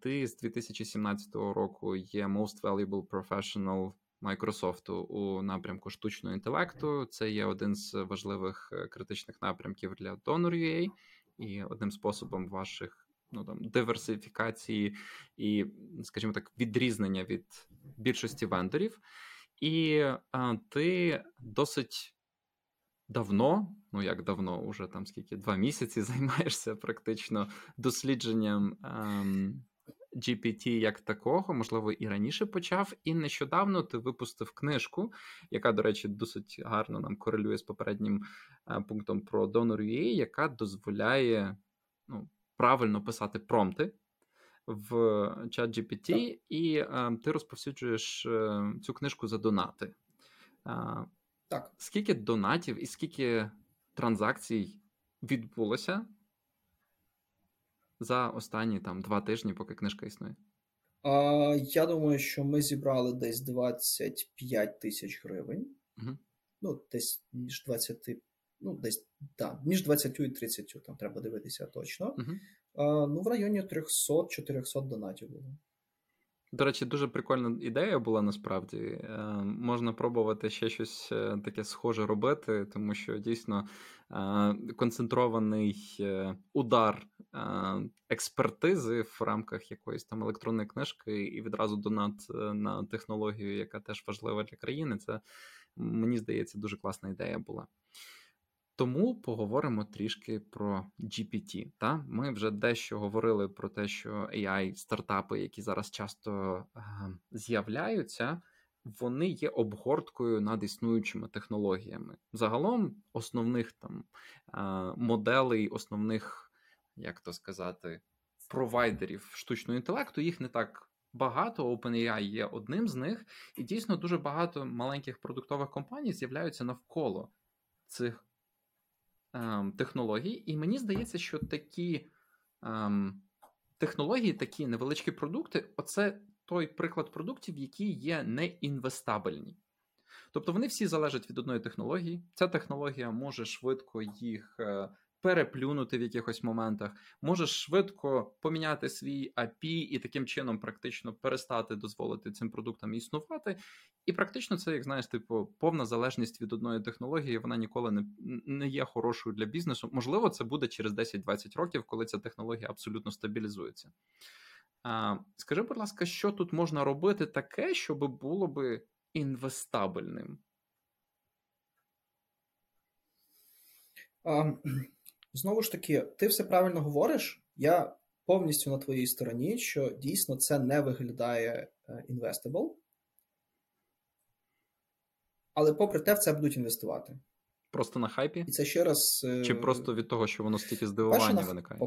Ти з 2017 року є Most Valuable Professional Microsoft у напрямку штучного інтелекту. Це є один з важливих критичних напрямків для Donor.ua і одним способом ваших диверсифікації і, скажімо так, відрізнення від більшості вендорів. І ти досить давно, уже там скільки, 2 місяці займаєшся практично дослідженням GPT як такого, можливо, і раніше почав, і нещодавно ти випустив книжку, яка, до речі, досить гарно нам корелює з попереднім пунктом про Donor.ua, яка дозволяє правильно писати промпти в ChatGPT, і ти розповсюджуєш цю книжку за донати. Так. Скільки донатів і скільки транзакцій відбулося за останні 2 тижні, поки книжка існує? Я думаю, що ми зібрали десь 25 тисяч гривень. Угу. Ну, десь між 20, між 20 і 30, там треба дивитися точно. Угу. В районі 300-400 донатів було. До речі, дуже прикольна ідея була насправді. Можна пробувати ще щось таке схоже робити, тому що дійсно концентрований удар експертизи в рамках якоїсь там електронної книжки і відразу донат на технологію, яка теж важлива для країни, це, мені здається, дуже класна ідея була. Тому поговоримо трішки про GPT. Та? Ми вже дещо говорили про те, що AI-стартапи, які зараз часто з'являються, вони є обгорткою над існуючими технологіями. Загалом основних моделей, основних, провайдерів штучного інтелекту, їх не так багато, OpenAI є одним з них, і дійсно дуже багато маленьких продуктових компаній з'являються навколо цих технологій, і мені здається, що такі технології, такі невеличкі продукти, оце той приклад продуктів, які є неінвестабельні. Тобто вони всі залежать від одної технології. Ця технологія може швидко їх переплюнути в якихось моментах, може швидко поміняти свій API і таким чином практично перестати дозволити цим продуктам існувати. І практично це, як знаєш, типу, повна залежність від одної технології, вона ніколи не є хорошою для бізнесу. Можливо, це буде через 10-20 років, коли ця технологія абсолютно стабілізується. Скажи, будь ласка, що тут можна робити таке, щоб було би інвестабельним? Знову ж таки, ти все правильно говориш. Я повністю на твоїй стороні, що дійсно це не виглядає investable. Але попри те, в це будуть інвестувати. Просто на хайпі? І це ще раз... Чи просто від того, що воно стільки здивування виникає?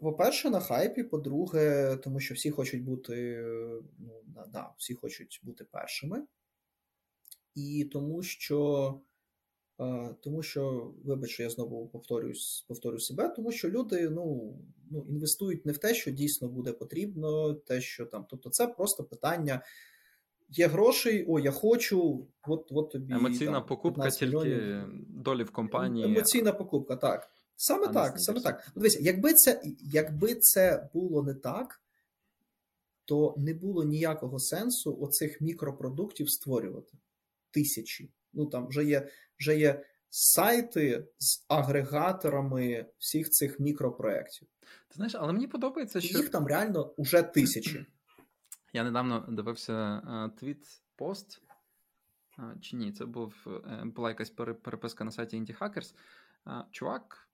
По-перше, на хайпі, по-друге, тому що всі хочуть бути, всі хочуть бути першими. І тому що, вибач, я знову повторюю себе, тому що люди, інвестують не в те, що дійсно буде потрібно, те, що там, тобто це просто питання, є грошей, я хочу, от тобі емоційна там, покупка тільки мільйонів. Долі в компанії. Емоційна покупка, так. Саме так. Дивіться, якби це було не так, то не було ніякого сенсу оцих мікропродуктів створювати. Тисячі. Там вже є сайти з агрегаторами всіх цих мікропроєктів. Ти знаєш, але мені подобається, що... Їх там реально уже тисячі. Я недавно дивився твіт-пост, чи ні, це була якась переписка на сайті IndieHackers. Чувак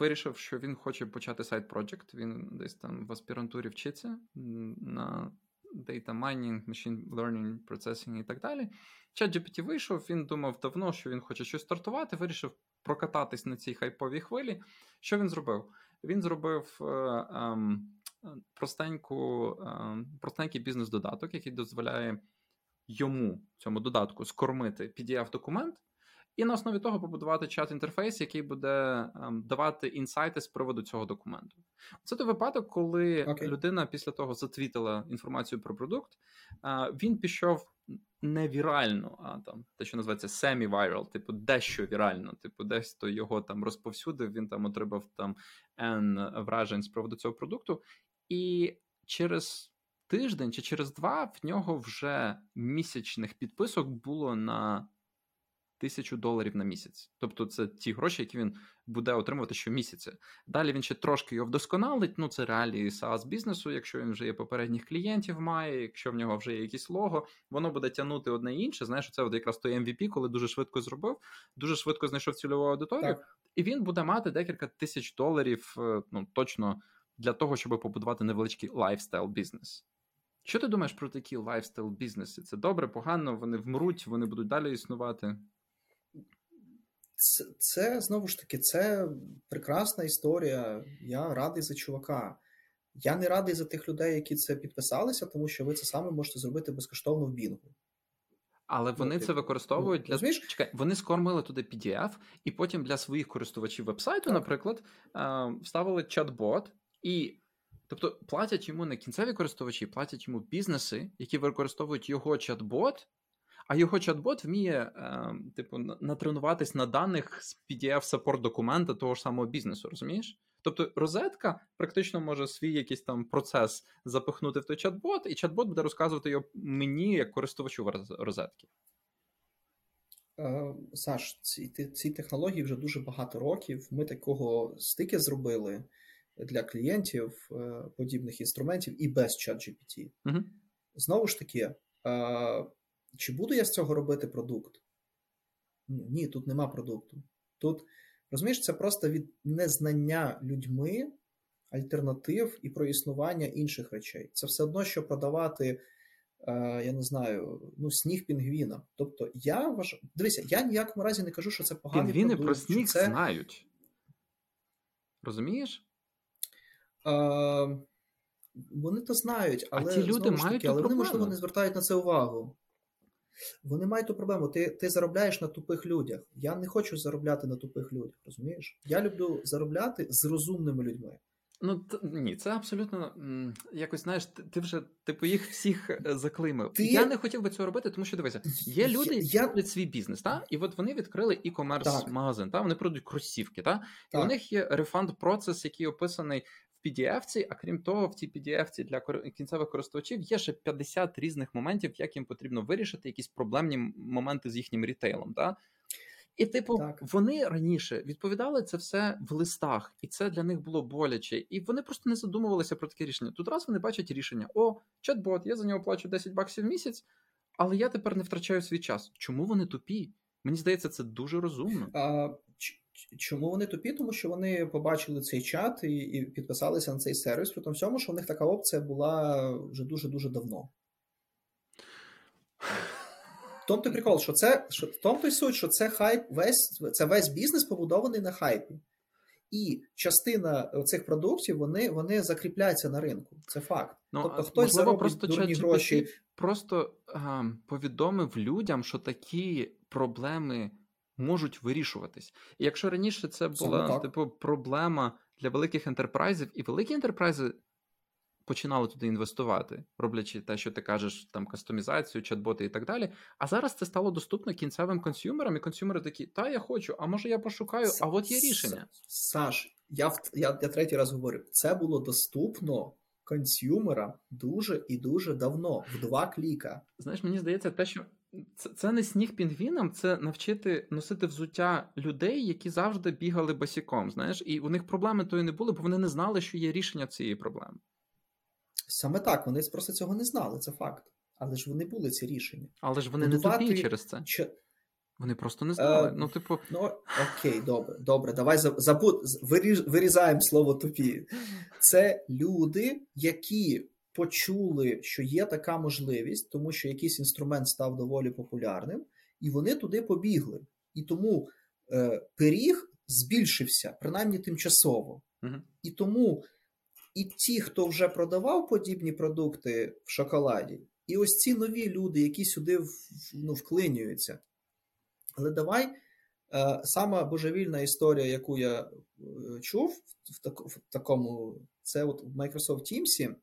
вирішив, що він хоче почати сайт-проджект, він десь там в аспірантурі вчиться на data mining, machine learning, processing і так далі. ChatGPT вийшов, він думав давно, що він хоче щось стартувати, вирішив прокататись на цій хайповій хвилі. Що він зробив? Він зробив простенький бізнес-додаток, який дозволяє йому, цьому додатку, скормити PDF-документ, і на основі того побудувати чат-інтерфейс, який буде давати інсайти з приводу цього документу. Це той випадок, коли людина після того затвітила інформацію про продукт, він пішов не вірально, те, що називається semi-viral, типу дещо вірально, типу десь то його там розповсюдив, він там отримав там N вражень з приводу цього продукту, і через тиждень чи через два в нього вже місячних підписок було на $1000 на місяць. Тобто це ті гроші, які він буде отримувати щомісяця. Далі він ще трошки його вдосконалить, це реалії SaaS-бізнесу, якщо він вже є попередніх клієнтів має, якщо в нього вже є якісь лого, воно буде тягнути одне і інше. Знаєш, це от якраз той MVP, коли дуже швидко зробив, дуже швидко знайшов цільову аудиторію, так. І він буде мати декілька тисяч $1000, точно для того, щоб побудувати невеличкий лайфстайл-бізнес. Що ти думаєш про такі лайфстайл-бізнеси? Це добре, погано, вони вмруть, вони будуть далі існувати? Це, знову ж таки, це прекрасна історія. Я радий за чувака. Я не радий за тих людей, які це підписалися, тому що ви це саме можете зробити безкоштовно в Бінгу. Але вони це використовують для... Розумієш? Чекай, вони скормили туди PDF, і потім для своїх користувачів вебсайту, так, наприклад, вставили чат-бот і... Тобто платять йому не кінцеві користувачі, платять йому бізнеси, які використовують його чат-бот, а його чат-бот вміє натренуватись на даних з PDF-саппорт документа того ж самого бізнесу, розумієш? Тобто розетка практично може свій якийсь там процес запихнути в той чат-бот, і чат-бот буде розказувати його мені як користувачу розетки. Саш, ці технології вже дуже багато років. Ми такого стики зробили для клієнтів подібних інструментів і без чат-GPT. Угу. Знову ж таки, чи буду я з цього робити продукт? Ні, тут нема продукту. Тут, розумієш, це просто від незнання людьми альтернатив і про існування інших речей. Це все одно, що продавати, я не знаю, сніг пінгвіна. Тобто я вважаю... Дивися, я ніякому разі не кажу, що це поганий продукт. Пінгвіни про сніг знають. Розумієш? Вони то знають, але, знову ж таки, але вони, можливо, не звертають на це увагу. Вони мають ту проблему. Ти заробляєш на тупих людях. Я не хочу заробляти на тупих людях, розумієш? Я люблю заробляти з розумними людьми. Ні, це абсолютно якось, знаєш, ти вже, типу, їх всіх заклеймив. Я не хотів би цього робити, тому що, дивися, є люди, які роблять свій бізнес, та? І от вони відкрили e-commerce-магазин, та? Вони продають кросівки, та? І у них є рефанд-процес, який описаний в PDF-ці, а крім того, в цій PDF-ці для кінцевих користувачів є ще 50 різних моментів, як їм потрібно вирішити якісь проблемні моменти з їхнім рітейлом, та? І, типу, вони раніше відповідали це все в листах, і це для них було боляче, і вони просто не задумувалися про таке рішення. Тут раз вони бачать рішення: о, чат-бот, я за нього плачу $10 в місяць, але я тепер не втрачаю свій час. Чому вони тупі? Мені здається, це дуже розумно. Чому вони тупі? Тому що вони побачили цей чат і підписалися на цей сервіс, при тому всьому, що в них така опція була вже дуже-дуже давно. Тобто прикол, що це, в тому й суть, що це хайп, весь бізнес побудований на хайпі. І частина цих продуктів, вони закріпляються на ринку. Це факт. Тобто хтось заробить дурні гроші. Просто повідомив людям, що такі проблеми можуть вирішуватись. І якщо раніше це була типу проблема для великих ентерпрайзів, і великі ентерпрайзи починали туди інвестувати, роблячи те, що ти кажеш, там, кастомізацію, чат-боти і так далі. А зараз це стало доступно кінцевим консюмерам, і консюмери такі: та, я хочу, а може я пошукаю, а от є рішення. Саш, я третій раз говорю, це було доступно консюмерам дуже і дуже давно, в 2 кліка. Знаєш, мені здається, те, що це не сніг пінгвінам, це навчити носити взуття людей, які завжди бігали босіком, знаєш, і у них проблеми тої не були, бо вони не знали, що є рішення цієї проблеми. Саме так, вони просто цього не знали, це факт. Але ж вони були, ці рішення. Але ж вони не тупі через це. Вони просто не знали. Окей, добре. Давай вирізаємо слово тупі. Це люди, які почули, що є така можливість, тому що якийсь інструмент став доволі популярним, і вони туди побігли. І тому пиріг збільшився, принаймні тимчасово. Угу. І тому... І ті, хто вже продавав подібні продукти в шоколаді, і ось ці нові люди, які сюди вклинюються. Але давай, сама божевільна історія, яку я чув в такому, це от в Microsoft Teams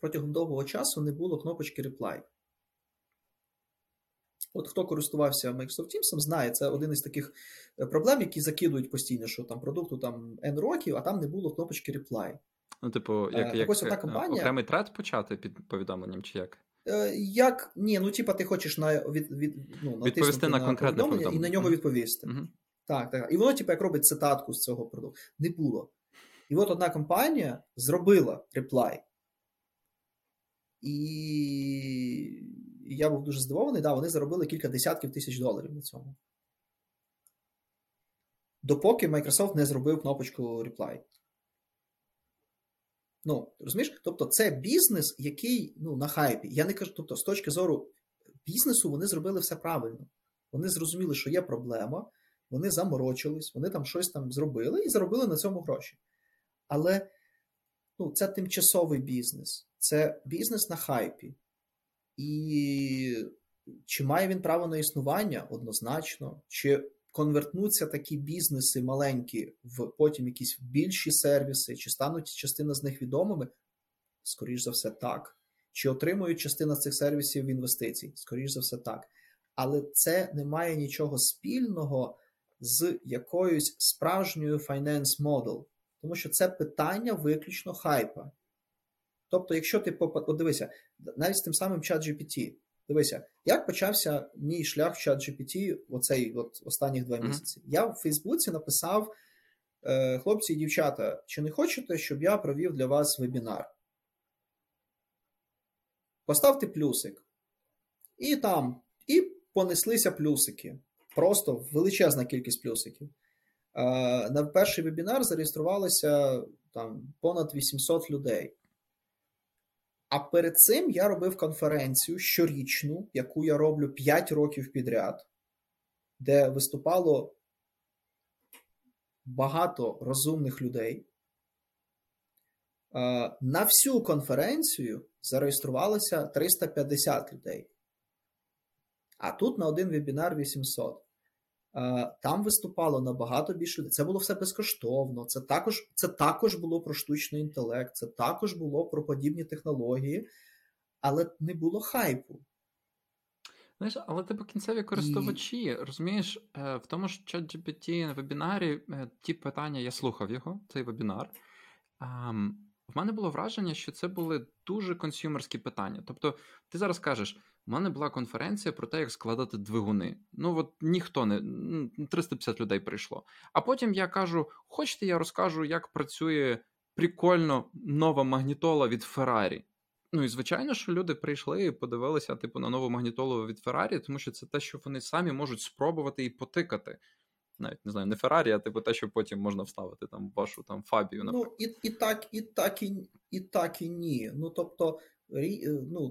протягом довгого часу не було кнопочки Reply. От хто користувався Microsoft Teams, знає, це один із таких проблем, які закидують постійно, що там продукту там N років, а там не було кнопочки Reply. Типу, як компанія... окремий тред почати під повідомленням, чи як? Ти хочеш відповісти на конкретне повідомлення і на нього відповісти. Mm-hmm. Так. І воно, як робить цитатку з цього продукту. Не було. І от одна компанія зробила Reply. І я був дуже здивований, вони заробили кілька десятків тисяч доларів на цьому. Допоки Microsoft не зробив кнопочку Reply. Розумієш? Тобто це бізнес, який на хайпі. Я не кажу, тобто з точки зору бізнесу вони зробили все правильно. Вони зрозуміли, що є проблема, вони заморочились, вони там щось там зробили і заробили на цьому гроші. Але це тимчасовий бізнес. Це бізнес на хайпі. І чи має він право на існування? Однозначно. Чи конвертнуться такі бізнеси маленькі в потім якісь більші сервіси? Чи стануть частина з них відомими? Скоріш за все, так. Чи отримують частина з цих сервісів інвестицій? Скоріш за все, так. Але це не має нічого спільного з якоюсь справжньою finance model. Тому що це питання виключно хайпа. Тобто, якщо ти подивися, навіть з тим самим ChatGPT, дивися, як почався мій шлях в ChatGPT останніх 2 місяці. Mm-hmm. Я в Фейсбуці написав: хлопці і дівчата, чи не хочете, щоб я провів для вас вебінар? Поставте плюсик. І там, і понеслися плюсики. Просто величезна кількість плюсиків. На перший вебінар зареєструвалося там понад 800 людей. А перед цим я робив конференцію щорічну, яку я роблю 5 років підряд, де виступало багато розумних людей. На всю конференцію зареєструвалося 350 людей. А тут на один вебінар 800. Там виступало набагато більше. Це було все безкоштовно. Це також було про штучний інтелект. Це також було про подібні технології. Але не було хайпу. Знаєш, але тебе кінцеві користувачі, розумієш, в тому ж ChatGPT на вебінарі, ті питання, я слухав його, цей вебінар, в мене було враження, що це були дуже консюмерські питання. Тобто, ти зараз кажеш, у мене була конференція про те, як складати двигуни. Ну, от ніхто не... 350 людей прийшло. А потім я кажу, хочете, я розкажу, як працює прикольно нова магнітола від Феррарі. Ну і звичайно, що люди прийшли і подивилися типу на нову магнітолу від Феррарі, тому що це те, що вони самі можуть спробувати і потикати. Навіть, не знаю, не Феррарі, а типу те, що потім можна вставити там вашу там Фабію. Наприклад. Ну, і так, і ні. Ну, тобто,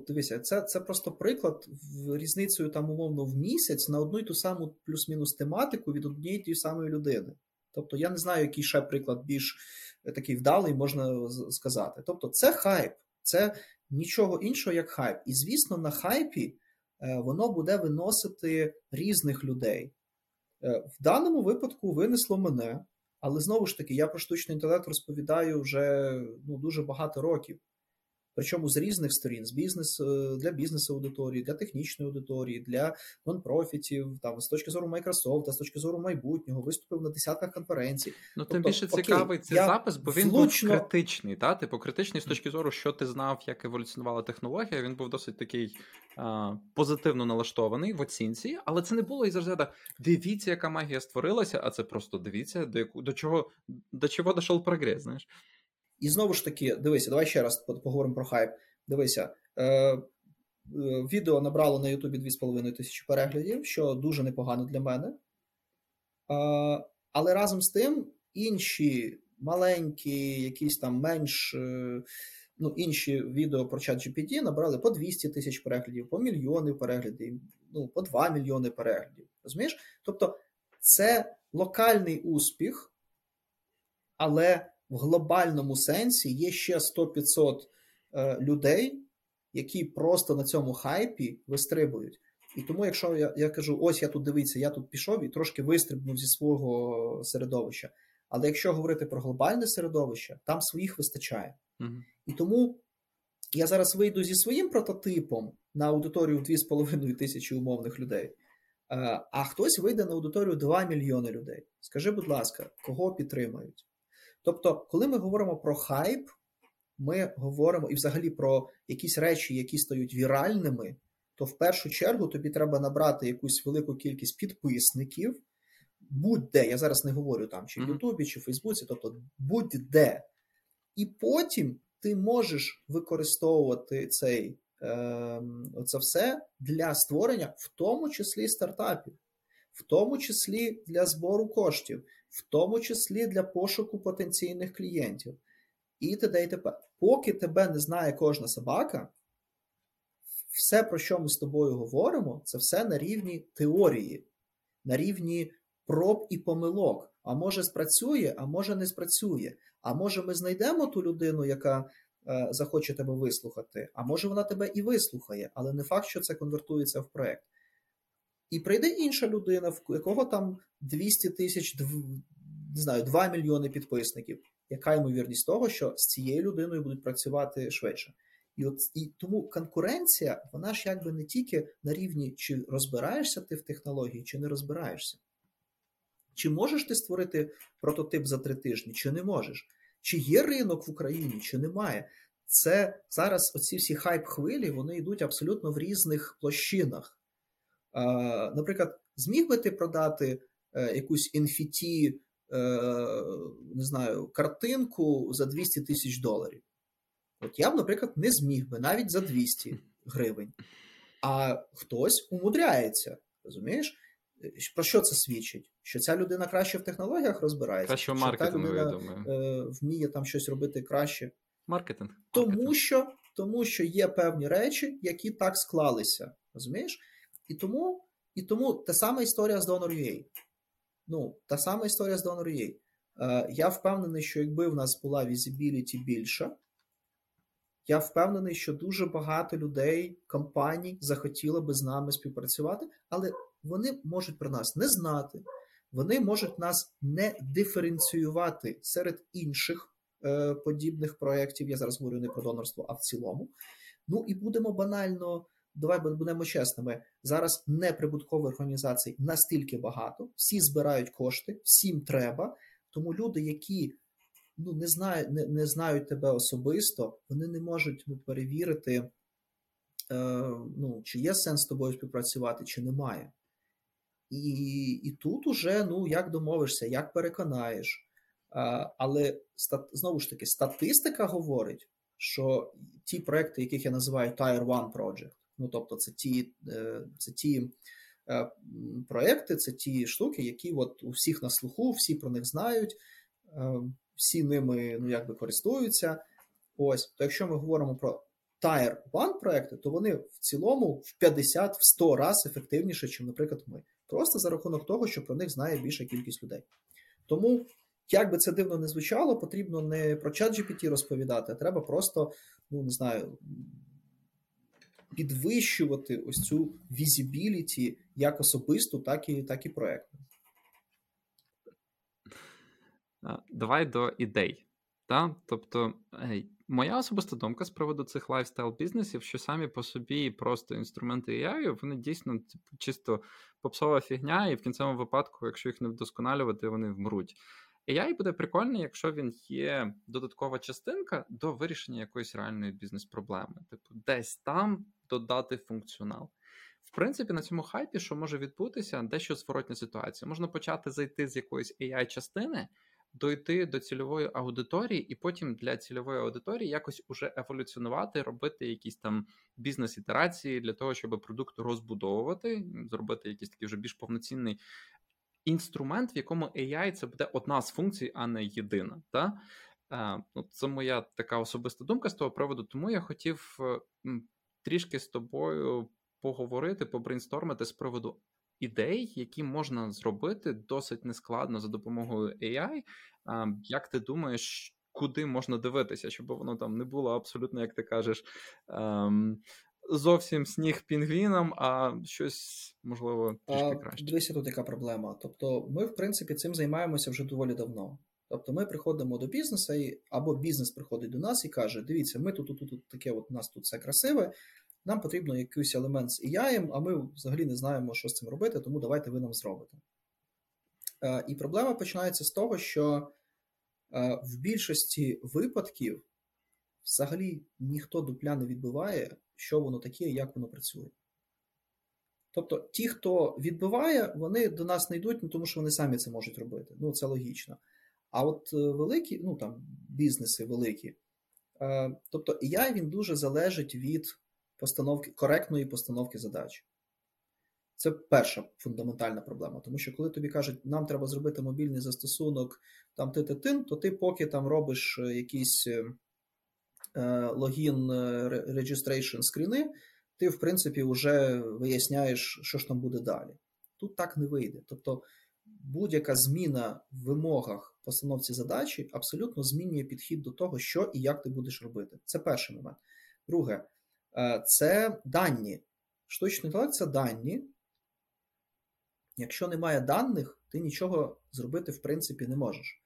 дивися, це просто приклад в різницею там, умовно, в місяць на одну й ту саму плюс-мінус тематику від однієї тієї самої людини. Тобто, я не знаю, який ще приклад більш такий вдалий можна сказати. Тобто, це хайп. Це нічого іншого, як хайп. І, звісно, на хайпі воно буде виносити різних людей. В даному випадку винесло мене, але, знову ж таки, я про штучний інтелект розповідаю вже дуже багато років. Причому з різних сторін, для бізнес-аудиторії, для технічної аудиторії, для нон-профітів, там, з точки зору Microsoft, з точки зору майбутнього, виступив на десятках конференцій. Ну, тобто, тим більше цікавий цей запис, бо він був критичний, та? Типу, критичний з точки зору, що ти знав, як еволюціонувала технологія, він був досить такий позитивно налаштований в оцінці, але це не було із розряду «дивіться, яка магія створилася», а це просто «дивіться, до чого дійшов прогрес», знаєш. І знову ж таки, дивися, давай ще раз поговоримо про хайп. Дивися, відео набрало на Ютубі 2500 переглядів, що дуже непогано для мене. Але разом з тим, інші маленькі, якісь там менш, інші відео про ChatGPT набрали по 200 000 переглядів, по 1 мільйон переглядів, по 2 мільйони переглядів. Розумієш? Тобто це локальний успіх, але в глобальному сенсі є ще 100-500 людей, які просто на цьому хайпі вистрибують. І тому, якщо я кажу, ось я тут дивіться, я тут пішов і трошки вистрибнув зі свого середовища. Але якщо говорити про глобальне середовище, там своїх вистачає. Угу. І тому я зараз вийду зі своїм прототипом на аудиторію в 2500 умовних людей, а хтось вийде на аудиторію 2 мільйони людей. Скажи, будь ласка, кого підтримають? Тобто, коли ми говоримо про хайп, ми говоримо і взагалі про якісь речі, які стають віральними, то в першу чергу тобі треба набрати якусь велику кількість підписників, будь-де, я зараз не говорю там, чи в Ютубі, чи в Фейсбуці, тобто будь-де. І потім ти можеш використовувати це все для створення, в тому числі стартапів, в тому числі для збору коштів, в тому числі для пошуку потенційних клієнтів. І т.д. і т.п. Поки тебе не знає кожна собака, все, про що ми з тобою говоримо, це все на рівні теорії, на рівні проб і помилок. А може спрацює, а може не спрацює. А може ми знайдемо ту людину, яка захоче тебе вислухати, а може вона тебе і вислухає, але не факт, що це конвертується в проєкт. І прийде інша людина, в якого там 200 000, 2 мільйони підписників. Яка ймовірність того, що з цією людиною будуть працювати швидше? І тому конкуренція, вона ж якби не тільки на рівні, чи розбираєшся ти в технології, чи не розбираєшся. Чи можеш ти створити прототип за 3 тижні, чи не можеш? Чи є ринок в Україні, чи немає? Це зараз оці всі хайп-хвилі, вони йдуть абсолютно в різних площинах. Наприклад, зміг би ти продати якусь NFT, картинку за $200 000? От я б, наприклад, не зміг би навіть за 200 гривень. А хтось умудряється, розумієш? Про що це свідчить? Що ця людина краще в технологіях розбирається? Краще в маркетингу, я думаю. Вміє там щось робити краще. Маркетинг. Тому що є певні речі, які так склалися, розумієш? І тому та сама історія з Donor.ua. Я впевнений, що якби в нас була візибіліті більша, Я впевнений, що дуже багато людей, компаній захотіли би з нами співпрацювати, але вони можуть про нас не знати, вони можуть нас не диференціювати серед інших подібних проєктів. Я зараз говорю не про донорство, а в цілому. Ну і будемо банально, давай будемо чесними, зараз неприбуткових організацій настільки багато, всі збирають кошти, всім треба, тому люди, які не знають тебе особисто, вони не можуть перевірити, чи є сенс з тобою співпрацювати, чи немає. І тут уже, як домовишся, як переконаєш. Але, знову ж таки, статистика говорить, що ті проекти, яких я називаю Tier 1 Project, тобто це ті проекти, це ті штуки, які от у всіх на слуху, всі про них знають, всі ними користуються. Ось, то якщо ми говоримо про Tier 1 проекти, то вони в цілому в 50-100 раз ефективніше, ніж, наприклад, ми. Просто за рахунок того, що про них знає більша кількість людей. Тому, як би це дивно не звучало, потрібно не про ChatGPT розповідати, а треба просто, підвищувати ось цю visibility як особисту, так і проєктну. Давай до ідей. Да? Тобто, моя особиста думка з приводу цих лайфстайл-бізнесів, що самі по собі просто інструменти AI, вони дійсно чисто попсова фігня, і в кінцевому випадку, якщо їх не вдосконалювати, вони вмруть. AI буде прикольний, якщо він є додаткова частинка до вирішення якоїсь реальної бізнес-проблеми. Типу, десь там додати функціонал. В принципі, на цьому хайпі, що може відбутися, дещо зворотня ситуація. Можна почати зайти з якоїсь AI-частини, дойти до цільової аудиторії і потім для цільової аудиторії якось уже еволюціонувати, робити якісь там бізнес-ітерації для того, щоб продукт розбудовувати, зробити якийсь такий вже більш повноцінний інструмент, в якому AI це буде одна з функцій, а не єдина. Та? Це моя така особиста думка з того приводу, тому я хотів трішки з тобою поговорити, побрейнстормити з приводу ідей, які можна зробити досить нескладно за допомогою AI. Як ти думаєш, куди можна дивитися, щоб воно там не було абсолютно, як ти кажеш, зовсім сніг пінгвіном, а щось, можливо, трішки краще? Дивися, тут яка проблема. Тобто ми, в принципі, цим займаємося вже доволі давно. Тобто ми приходимо до бізнесу, або бізнес приходить до нас і каже, дивіться, ми тут таке, от у нас тут все красиве, нам потрібно якийсь елемент з AI, а ми взагалі не знаємо, що з цим робити, тому давайте ви нам зробите. І проблема починається з того, що в більшості випадків взагалі ніхто дупля не відбиває, що воно таке і як воно працює. Тобто ті, хто відбиває, вони до нас не йдуть, тому що вони самі це можуть робити. Це логічно. А от великі, бізнеси великі, тобто AI, він дуже залежить від коректної постановки задач. Це перша фундаментальна проблема, тому що коли тобі кажуть, нам треба зробити мобільний застосунок, там то ти поки там робиш якісь логін, регістрейшн скріни, ти, в принципі, вже виясняєш, що ж там буде далі. Тут так не вийде. Тобто будь-яка зміна в вимогах постановці задачі абсолютно змінює підхід до того, що і як ти будеш робити. Це перший момент. Друге, це дані. Штучний інтелект – це дані. Якщо немає даних, ти нічого зробити, в принципі, не можеш.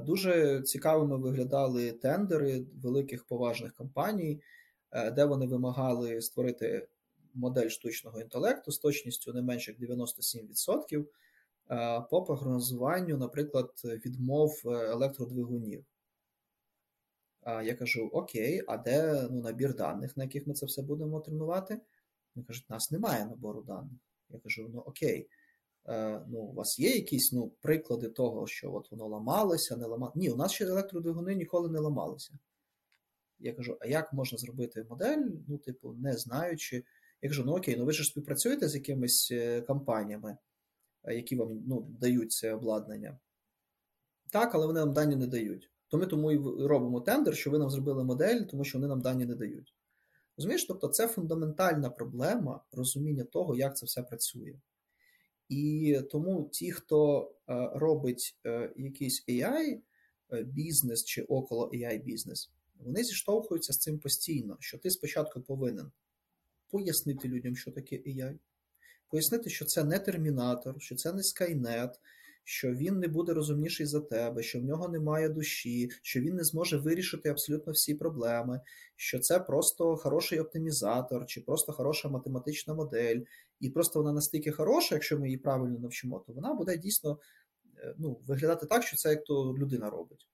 Дуже цікавими виглядали тендери великих поважних компаній, де вони вимагали створити модель штучного інтелекту з точністю не менше як 97% по прогнозуванню, наприклад, відмов електродвигунів. Я кажу, окей, а де набір даних, на яких ми це все будемо тренувати? Вони кажуть, нас немає набору даних. Я кажу, окей. У вас є якісь приклади того, що от воно ламалося, не ламалося? Ні, у нас ще електродвигуни ніколи не ламалися. Я кажу, а як можна зробити модель, не знаючи? Я кажу, окей, ви ж співпрацюєте з якимись компаніями, які вам дають це обладнання? Так, але вони нам дані не дають. То ми тому і робимо тендер, що ви нам зробили модель, тому що вони нам дані не дають. Розумієш, тобто це фундаментальна проблема розуміння того, як це все працює. І тому ті, хто робить якийсь AI-бізнес чи около AI-бізнес, вони зіштовхуються з цим постійно, що ти спочатку повинен пояснити людям, що таке AI, пояснити, що це не термінатор, що це не скайнет, що він не буде розумніший за тебе, що в нього немає душі, що він не зможе вирішити абсолютно всі проблеми, що це просто хороший оптимізатор, чи просто хороша математична модель. І просто вона настільки хороша, якщо ми її правильно навчимо, то вона буде дійсно виглядати так, що це як то людина робить.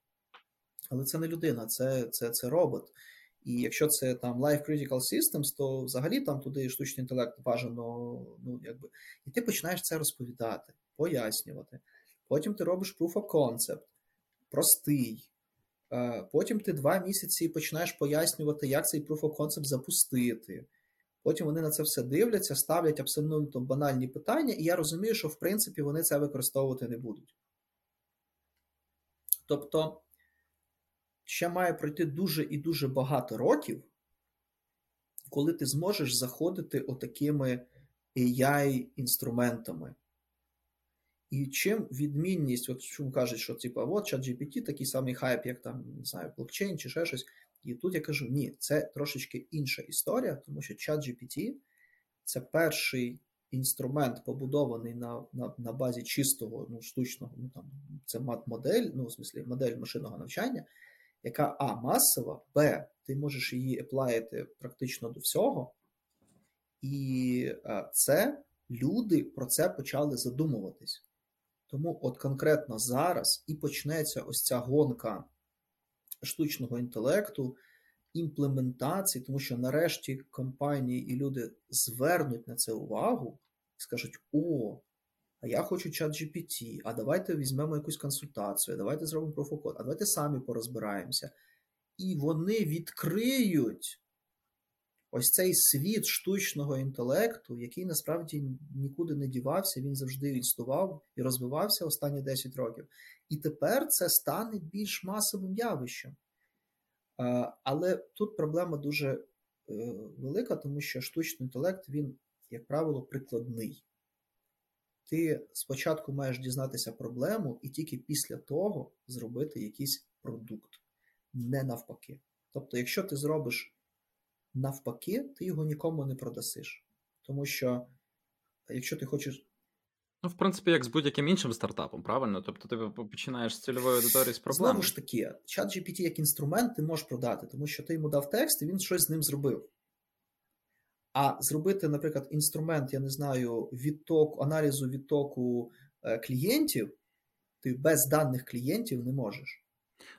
Але це не людина, це робот. І якщо це там Life Critical Systems, то взагалі там туди штучний інтелект бажано, І ти починаєш це розповідати, пояснювати. Потім ти робиш proof of concept, простий. Потім ти 2 місяці починаєш пояснювати, як цей proof of concept запустити. Потім вони на це все дивляться, ставлять абсолютно банальні питання, і я розумію, що в принципі вони це використовувати не будуть. Тобто, ще має пройти дуже і дуже багато років, коли ти зможеш заходити отакими AI-інструментами. І чим відмінність, чому кажуть, що ChatGPT такий самий хайп, як блокчейн чи ще щось. І тут я кажу, ні, це трошечки інша історія, тому що ChatGPT – це перший інструмент, побудований на базі чистого, штучного, це мат-модель, модель машинного навчання, яка, а, масова, б, ти можеш її аплаїти практично до всього, і це люди про це почали задумуватись. Тому от конкретно зараз і почнеться ось ця гонка штучного інтелекту, імплементації, тому що нарешті компанії і люди звернуть на це увагу, скажуть, а я хочу ChatGPT, а давайте візьмемо якусь консультацію, давайте зробимо профокод, а давайте самі порозбираємося. І вони відкриють ось цей світ штучного інтелекту, який насправді нікуди не дівався, він завжди існував і розвивався останні 10 років. І тепер це стане більш масовим явищем. Але тут проблема дуже велика, тому що штучний інтелект, він, як правило, прикладний. Ти спочатку маєш дізнатися проблему і тільки після того зробити якийсь продукт. Не навпаки. Тобто, якщо ти зробиш навпаки, ти його нікому не продасиш. Тому що, якщо ти хочеш... в принципі, як з будь-яким іншим стартапом, правильно? Тобто, ти починаєш з цільової аудиторії з проблеми. Знову ж таки, ChatGPT як інструмент ти можеш продати, тому що ти йому дав текст і він щось з ним зробив. А зробити, наприклад, інструмент, я не знаю, аналізу відтоку клієнтів, ти без даних клієнтів не можеш.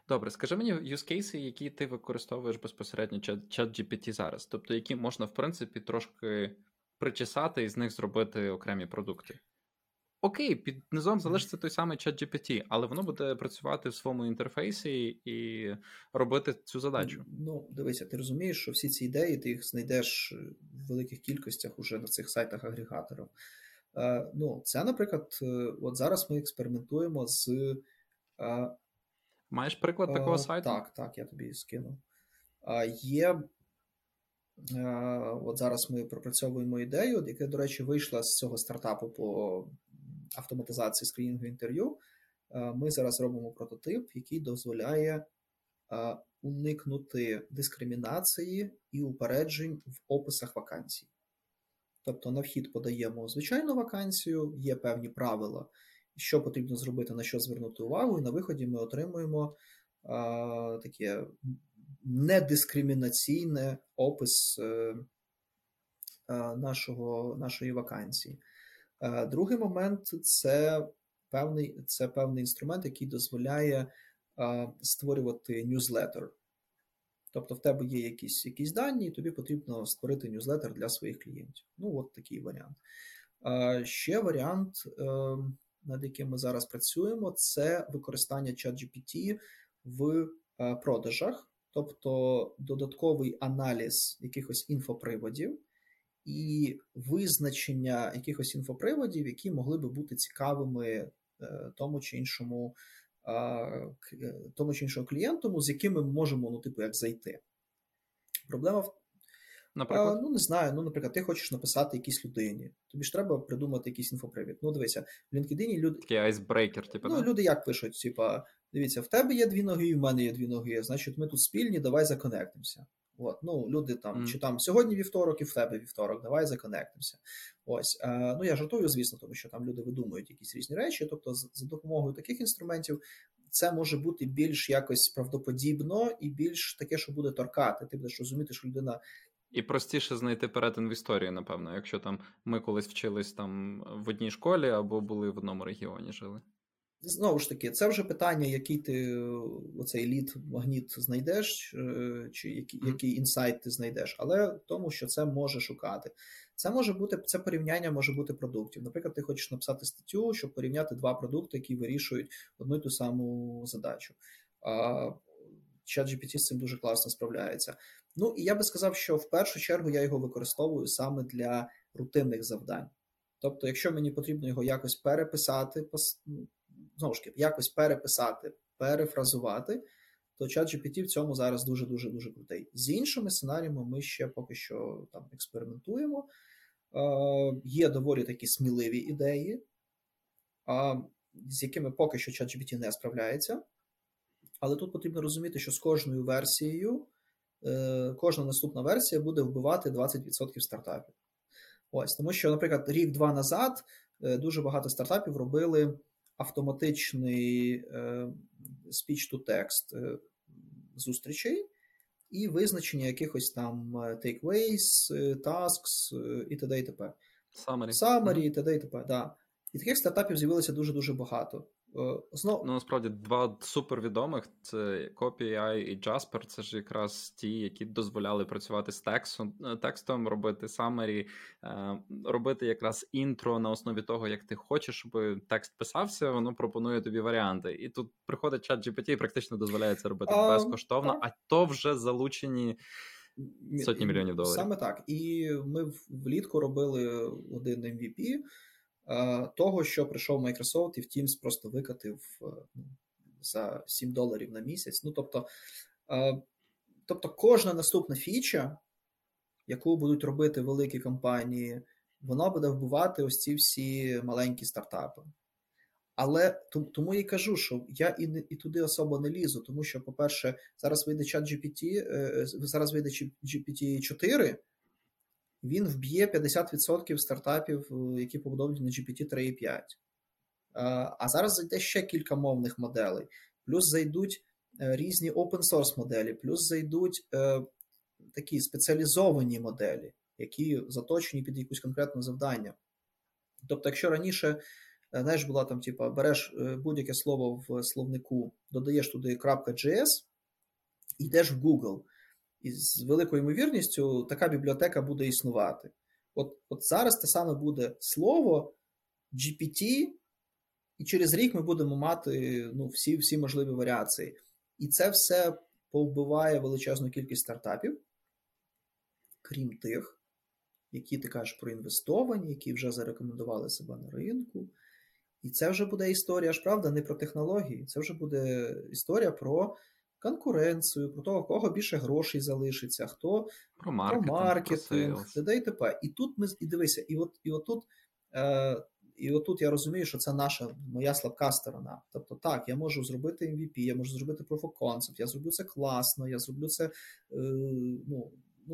Добре, скажи мені юзкейси, які ти використовуєш безпосередньо ChatGPT зараз, тобто які можна, в принципі, трошки причесати і з них зробити окремі продукти. Окей, під низом залишиться той самий ChatGPT, але воно буде працювати в своєму інтерфейсі і робити цю задачу. Дивися, ти розумієш, що всі ці ідеї ти їх знайдеш в великих кількостях уже на цих сайтах агрегаторів. Це, наприклад, от зараз ми експериментуємо з... Маєш приклад такого сайту? Так, я тобі скину. От зараз ми пропрацьовуємо ідею, яка, до речі, вийшла з цього стартапу по автоматизації скринінгу інтерв'ю. Ми зараз робимо прототип, який дозволяє уникнути дискримінації і упереджень в описах вакансій. Тобто на вхід подаємо звичайну вакансію, є певні правила, що потрібно зробити, на що звернути увагу, і на виході ми отримуємо таке недискримінаційний опис нашої вакансії. Другий момент – це певний інструмент, який дозволяє створювати ньюзлеттер. Тобто в тебе є якісь дані, і тобі потрібно створити ньюзлеттер для своїх клієнтів. От такий варіант. Ще варіант, над яким ми зараз працюємо, це використання ChatGPT в продажах. Тобто додатковий аналіз якихось інфоприводів і визначення якихось інфоприводів, які могли би бути цікавими тому чи іншому клієнту, з якими ми можемо, зайти. Проблема, наприклад? Наприклад, ти хочеш написати якійсь людині, тобі ж треба придумати якийсь інфопривід. Дивися, в LinkedIn люди... Такий айсбрейкер, люди як пишуть, дивіться, в тебе є дві ноги, і в мене є дві ноги, значить, ми тут спільні, давай законектимося. От, ну, люди там, чи там сьогодні вівторок і в тебе вівторок, давай законектимося. Ось, ну, я жартую, звісно, тому що там люди видумують якісь різні речі, тобто за допомогою таких інструментів це може бути більш якось правдоподібно і більш таке, що буде торкати. Ти будеш розуміти, що людина... І простіше знайти перетин в історії, напевно, якщо там ми колись вчились там в одній школі або були в одному регіоні, жили. Знову ж таки, це вже питання, який ти оцей лід-магніт знайдеш, чи який інсайт ти знайдеш, але в тому, що це може шукати. Це може бути, це порівняння може бути продуктів. Наприклад, ти хочеш написати статтю, щоб порівняти два продукти, які вирішують одну й ту саму задачу. ChatGPT з цим дуже класно справляється. Ну, і я би сказав, що в першу чергу я його використовую саме для рутинних завдань. Тобто, якщо мені потрібно його якось переписати, знову ж таки, перефразувати, то ChatGPT в цьому зараз дуже-дуже-дуже крутий. З іншими сценаріями ми ще поки що там експериментуємо. Є доволі такі сміливі ідеї, з якими поки що ChatGPT не справляється. Але тут потрібно розуміти, що з кожною версією, кожна наступна версія буде вбивати 20% стартапів. Ось, тому що, наприклад, рік-два назад дуже багато стартапів робили автоматичний speech-to-text зустрічей і визначення якихось там takeaways, tasks і т.д. і т.п. Summary і т.д. і т.п., да. І таких стартапів з'явилося дуже-дуже багато. Ну, насправді, два супервідомих – це Copy.ai і Jasper. Це ж якраз ті, які дозволяли працювати з текстом, робити summary, робити якраз інтро на основі того, як ти хочеш, щоб текст писався, воно пропонує тобі варіанти. І тут приходить ChatGPT і практично дозволяє це робити безкоштовно, а то вже залучені сотні мільйонів доларів. Саме так. І ми влітку робили один MVP – того, що прийшов Microsoft і в Teams просто викатив за $7 на місяць. Ну, тобто кожна наступна фіча, яку будуть робити великі компанії, вона буде вбивати ось ці всі маленькі стартапи. Але тому я і кажу, що я і туди особо не лізу, тому що, по-перше, зараз вийде ChatGPT, зараз вийде GPT-4, він вб'є 50% стартапів, які побудовані на GPT-3.5. А зараз зайде ще кілька мовних моделей. Плюс зайдуть різні open-source моделі, плюс зайдуть такі спеціалізовані моделі, які заточені під якусь конкретне завдання. Тобто, якщо раніше, знаєш, була там, типа, береш будь-яке слово в словнику, додаєш туди .js і йдеш в Google. І з великою ймовірністю така бібліотека буде існувати. От зараз те саме буде слово GPT, і через рік ми будемо мати всі можливі варіації. І це все повбиває величезну кількість стартапів, крім тих, які, ти кажеш, проінвестовані, які вже зарекомендували себе на ринку. І це вже буде історія, аж правда, не про технології, це вже буде історія про конкуренцію, про того, в кого більше грошей залишиться, хто про маркетинг т.д. і т.п. І тут ми, і дивися, і отут я розумію, що це моя слабка сторона. Тобто так, я можу зробити MVP, я можу зробити proof of concept, я зроблю це класно, я зроблю це,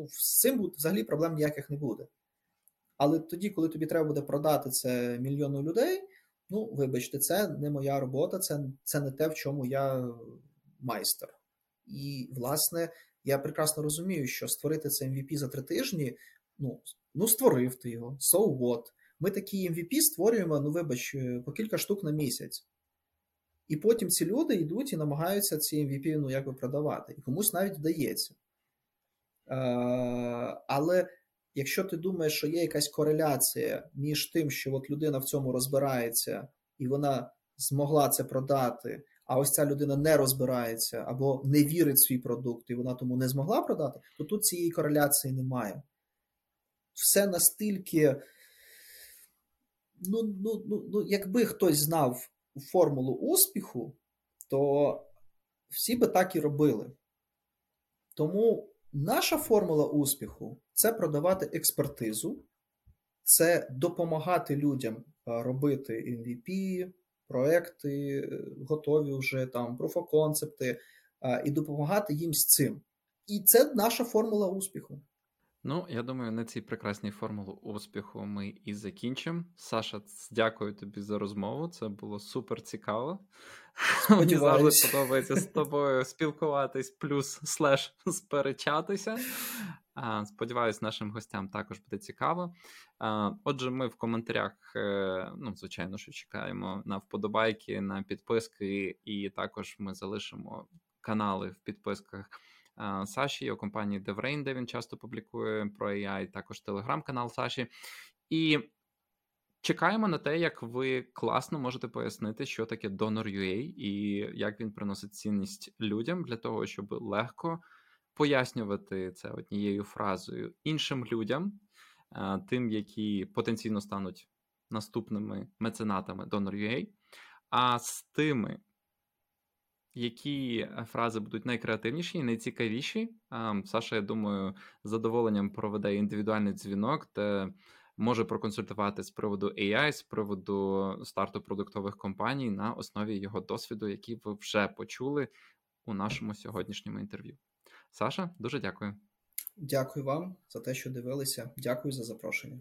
з цим взагалі проблем ніяких не буде. Але тоді, коли тобі треба буде продати це мільйону людей, вибачте, це не моя робота, це не те, в чому я майстер. І, власне, я прекрасно розумію, що створити це MVP за 3 тижні, створив ти його, so what? Ми такі MVP створюємо, по кілька штук на місяць. І потім ці люди йдуть і намагаються ці MVP, продавати. І комусь навіть вдається. Але якщо ти думаєш, що є якась кореляція між тим, що от людина в цьому розбирається, і вона змогла це продати, а ось ця людина не розбирається або не вірить в свій продукт, і вона тому не змогла продати, то тут цієї кореляції немає. Все настільки... якби хтось знав формулу успіху, то всі би так і робили. Тому наша формула успіху – це продавати експертизу, це допомагати людям робити MVP, проекти, готові вже там proof-of-концепти, і допомагати їм з цим. І це наша формула успіху. Ну, я думаю, на цій прекрасній формулі успіху ми і закінчимо. Саша, дякую тобі за розмову. Це було супер цікаво. Мені завжди подобається з тобою спілкуватись, плюс слеш сперечатися. Сподіваюсь, нашим гостям також буде цікаво. Отже, ми в коментарях, ну, звичайно, що чекаємо на вподобайки, на підписки, і також ми залишимо канали в підписках Саші, у компанії DevRain, де він часто публікує про AI, також телеграм-канал Саші. І чекаємо на те, як ви класно можете пояснити, що таке Donor.ua і як він приносить цінність людям для того, щоб легко пояснювати це однією фразою іншим людям, тим, які потенційно стануть наступними меценатами Donor.ua, а з тими, які фрази будуть найкреативніші і найцікавіші. Саша, я думаю, з задоволенням проведе індивідуальний дзвінок, де може проконсультувати з приводу AI, з приводу старту продуктових компаній на основі його досвіду, який ви вже почули у нашому сьогоднішньому інтерв'ю. Саша, дуже дякую. Дякую вам за те, що дивилися. Дякую за запрошення.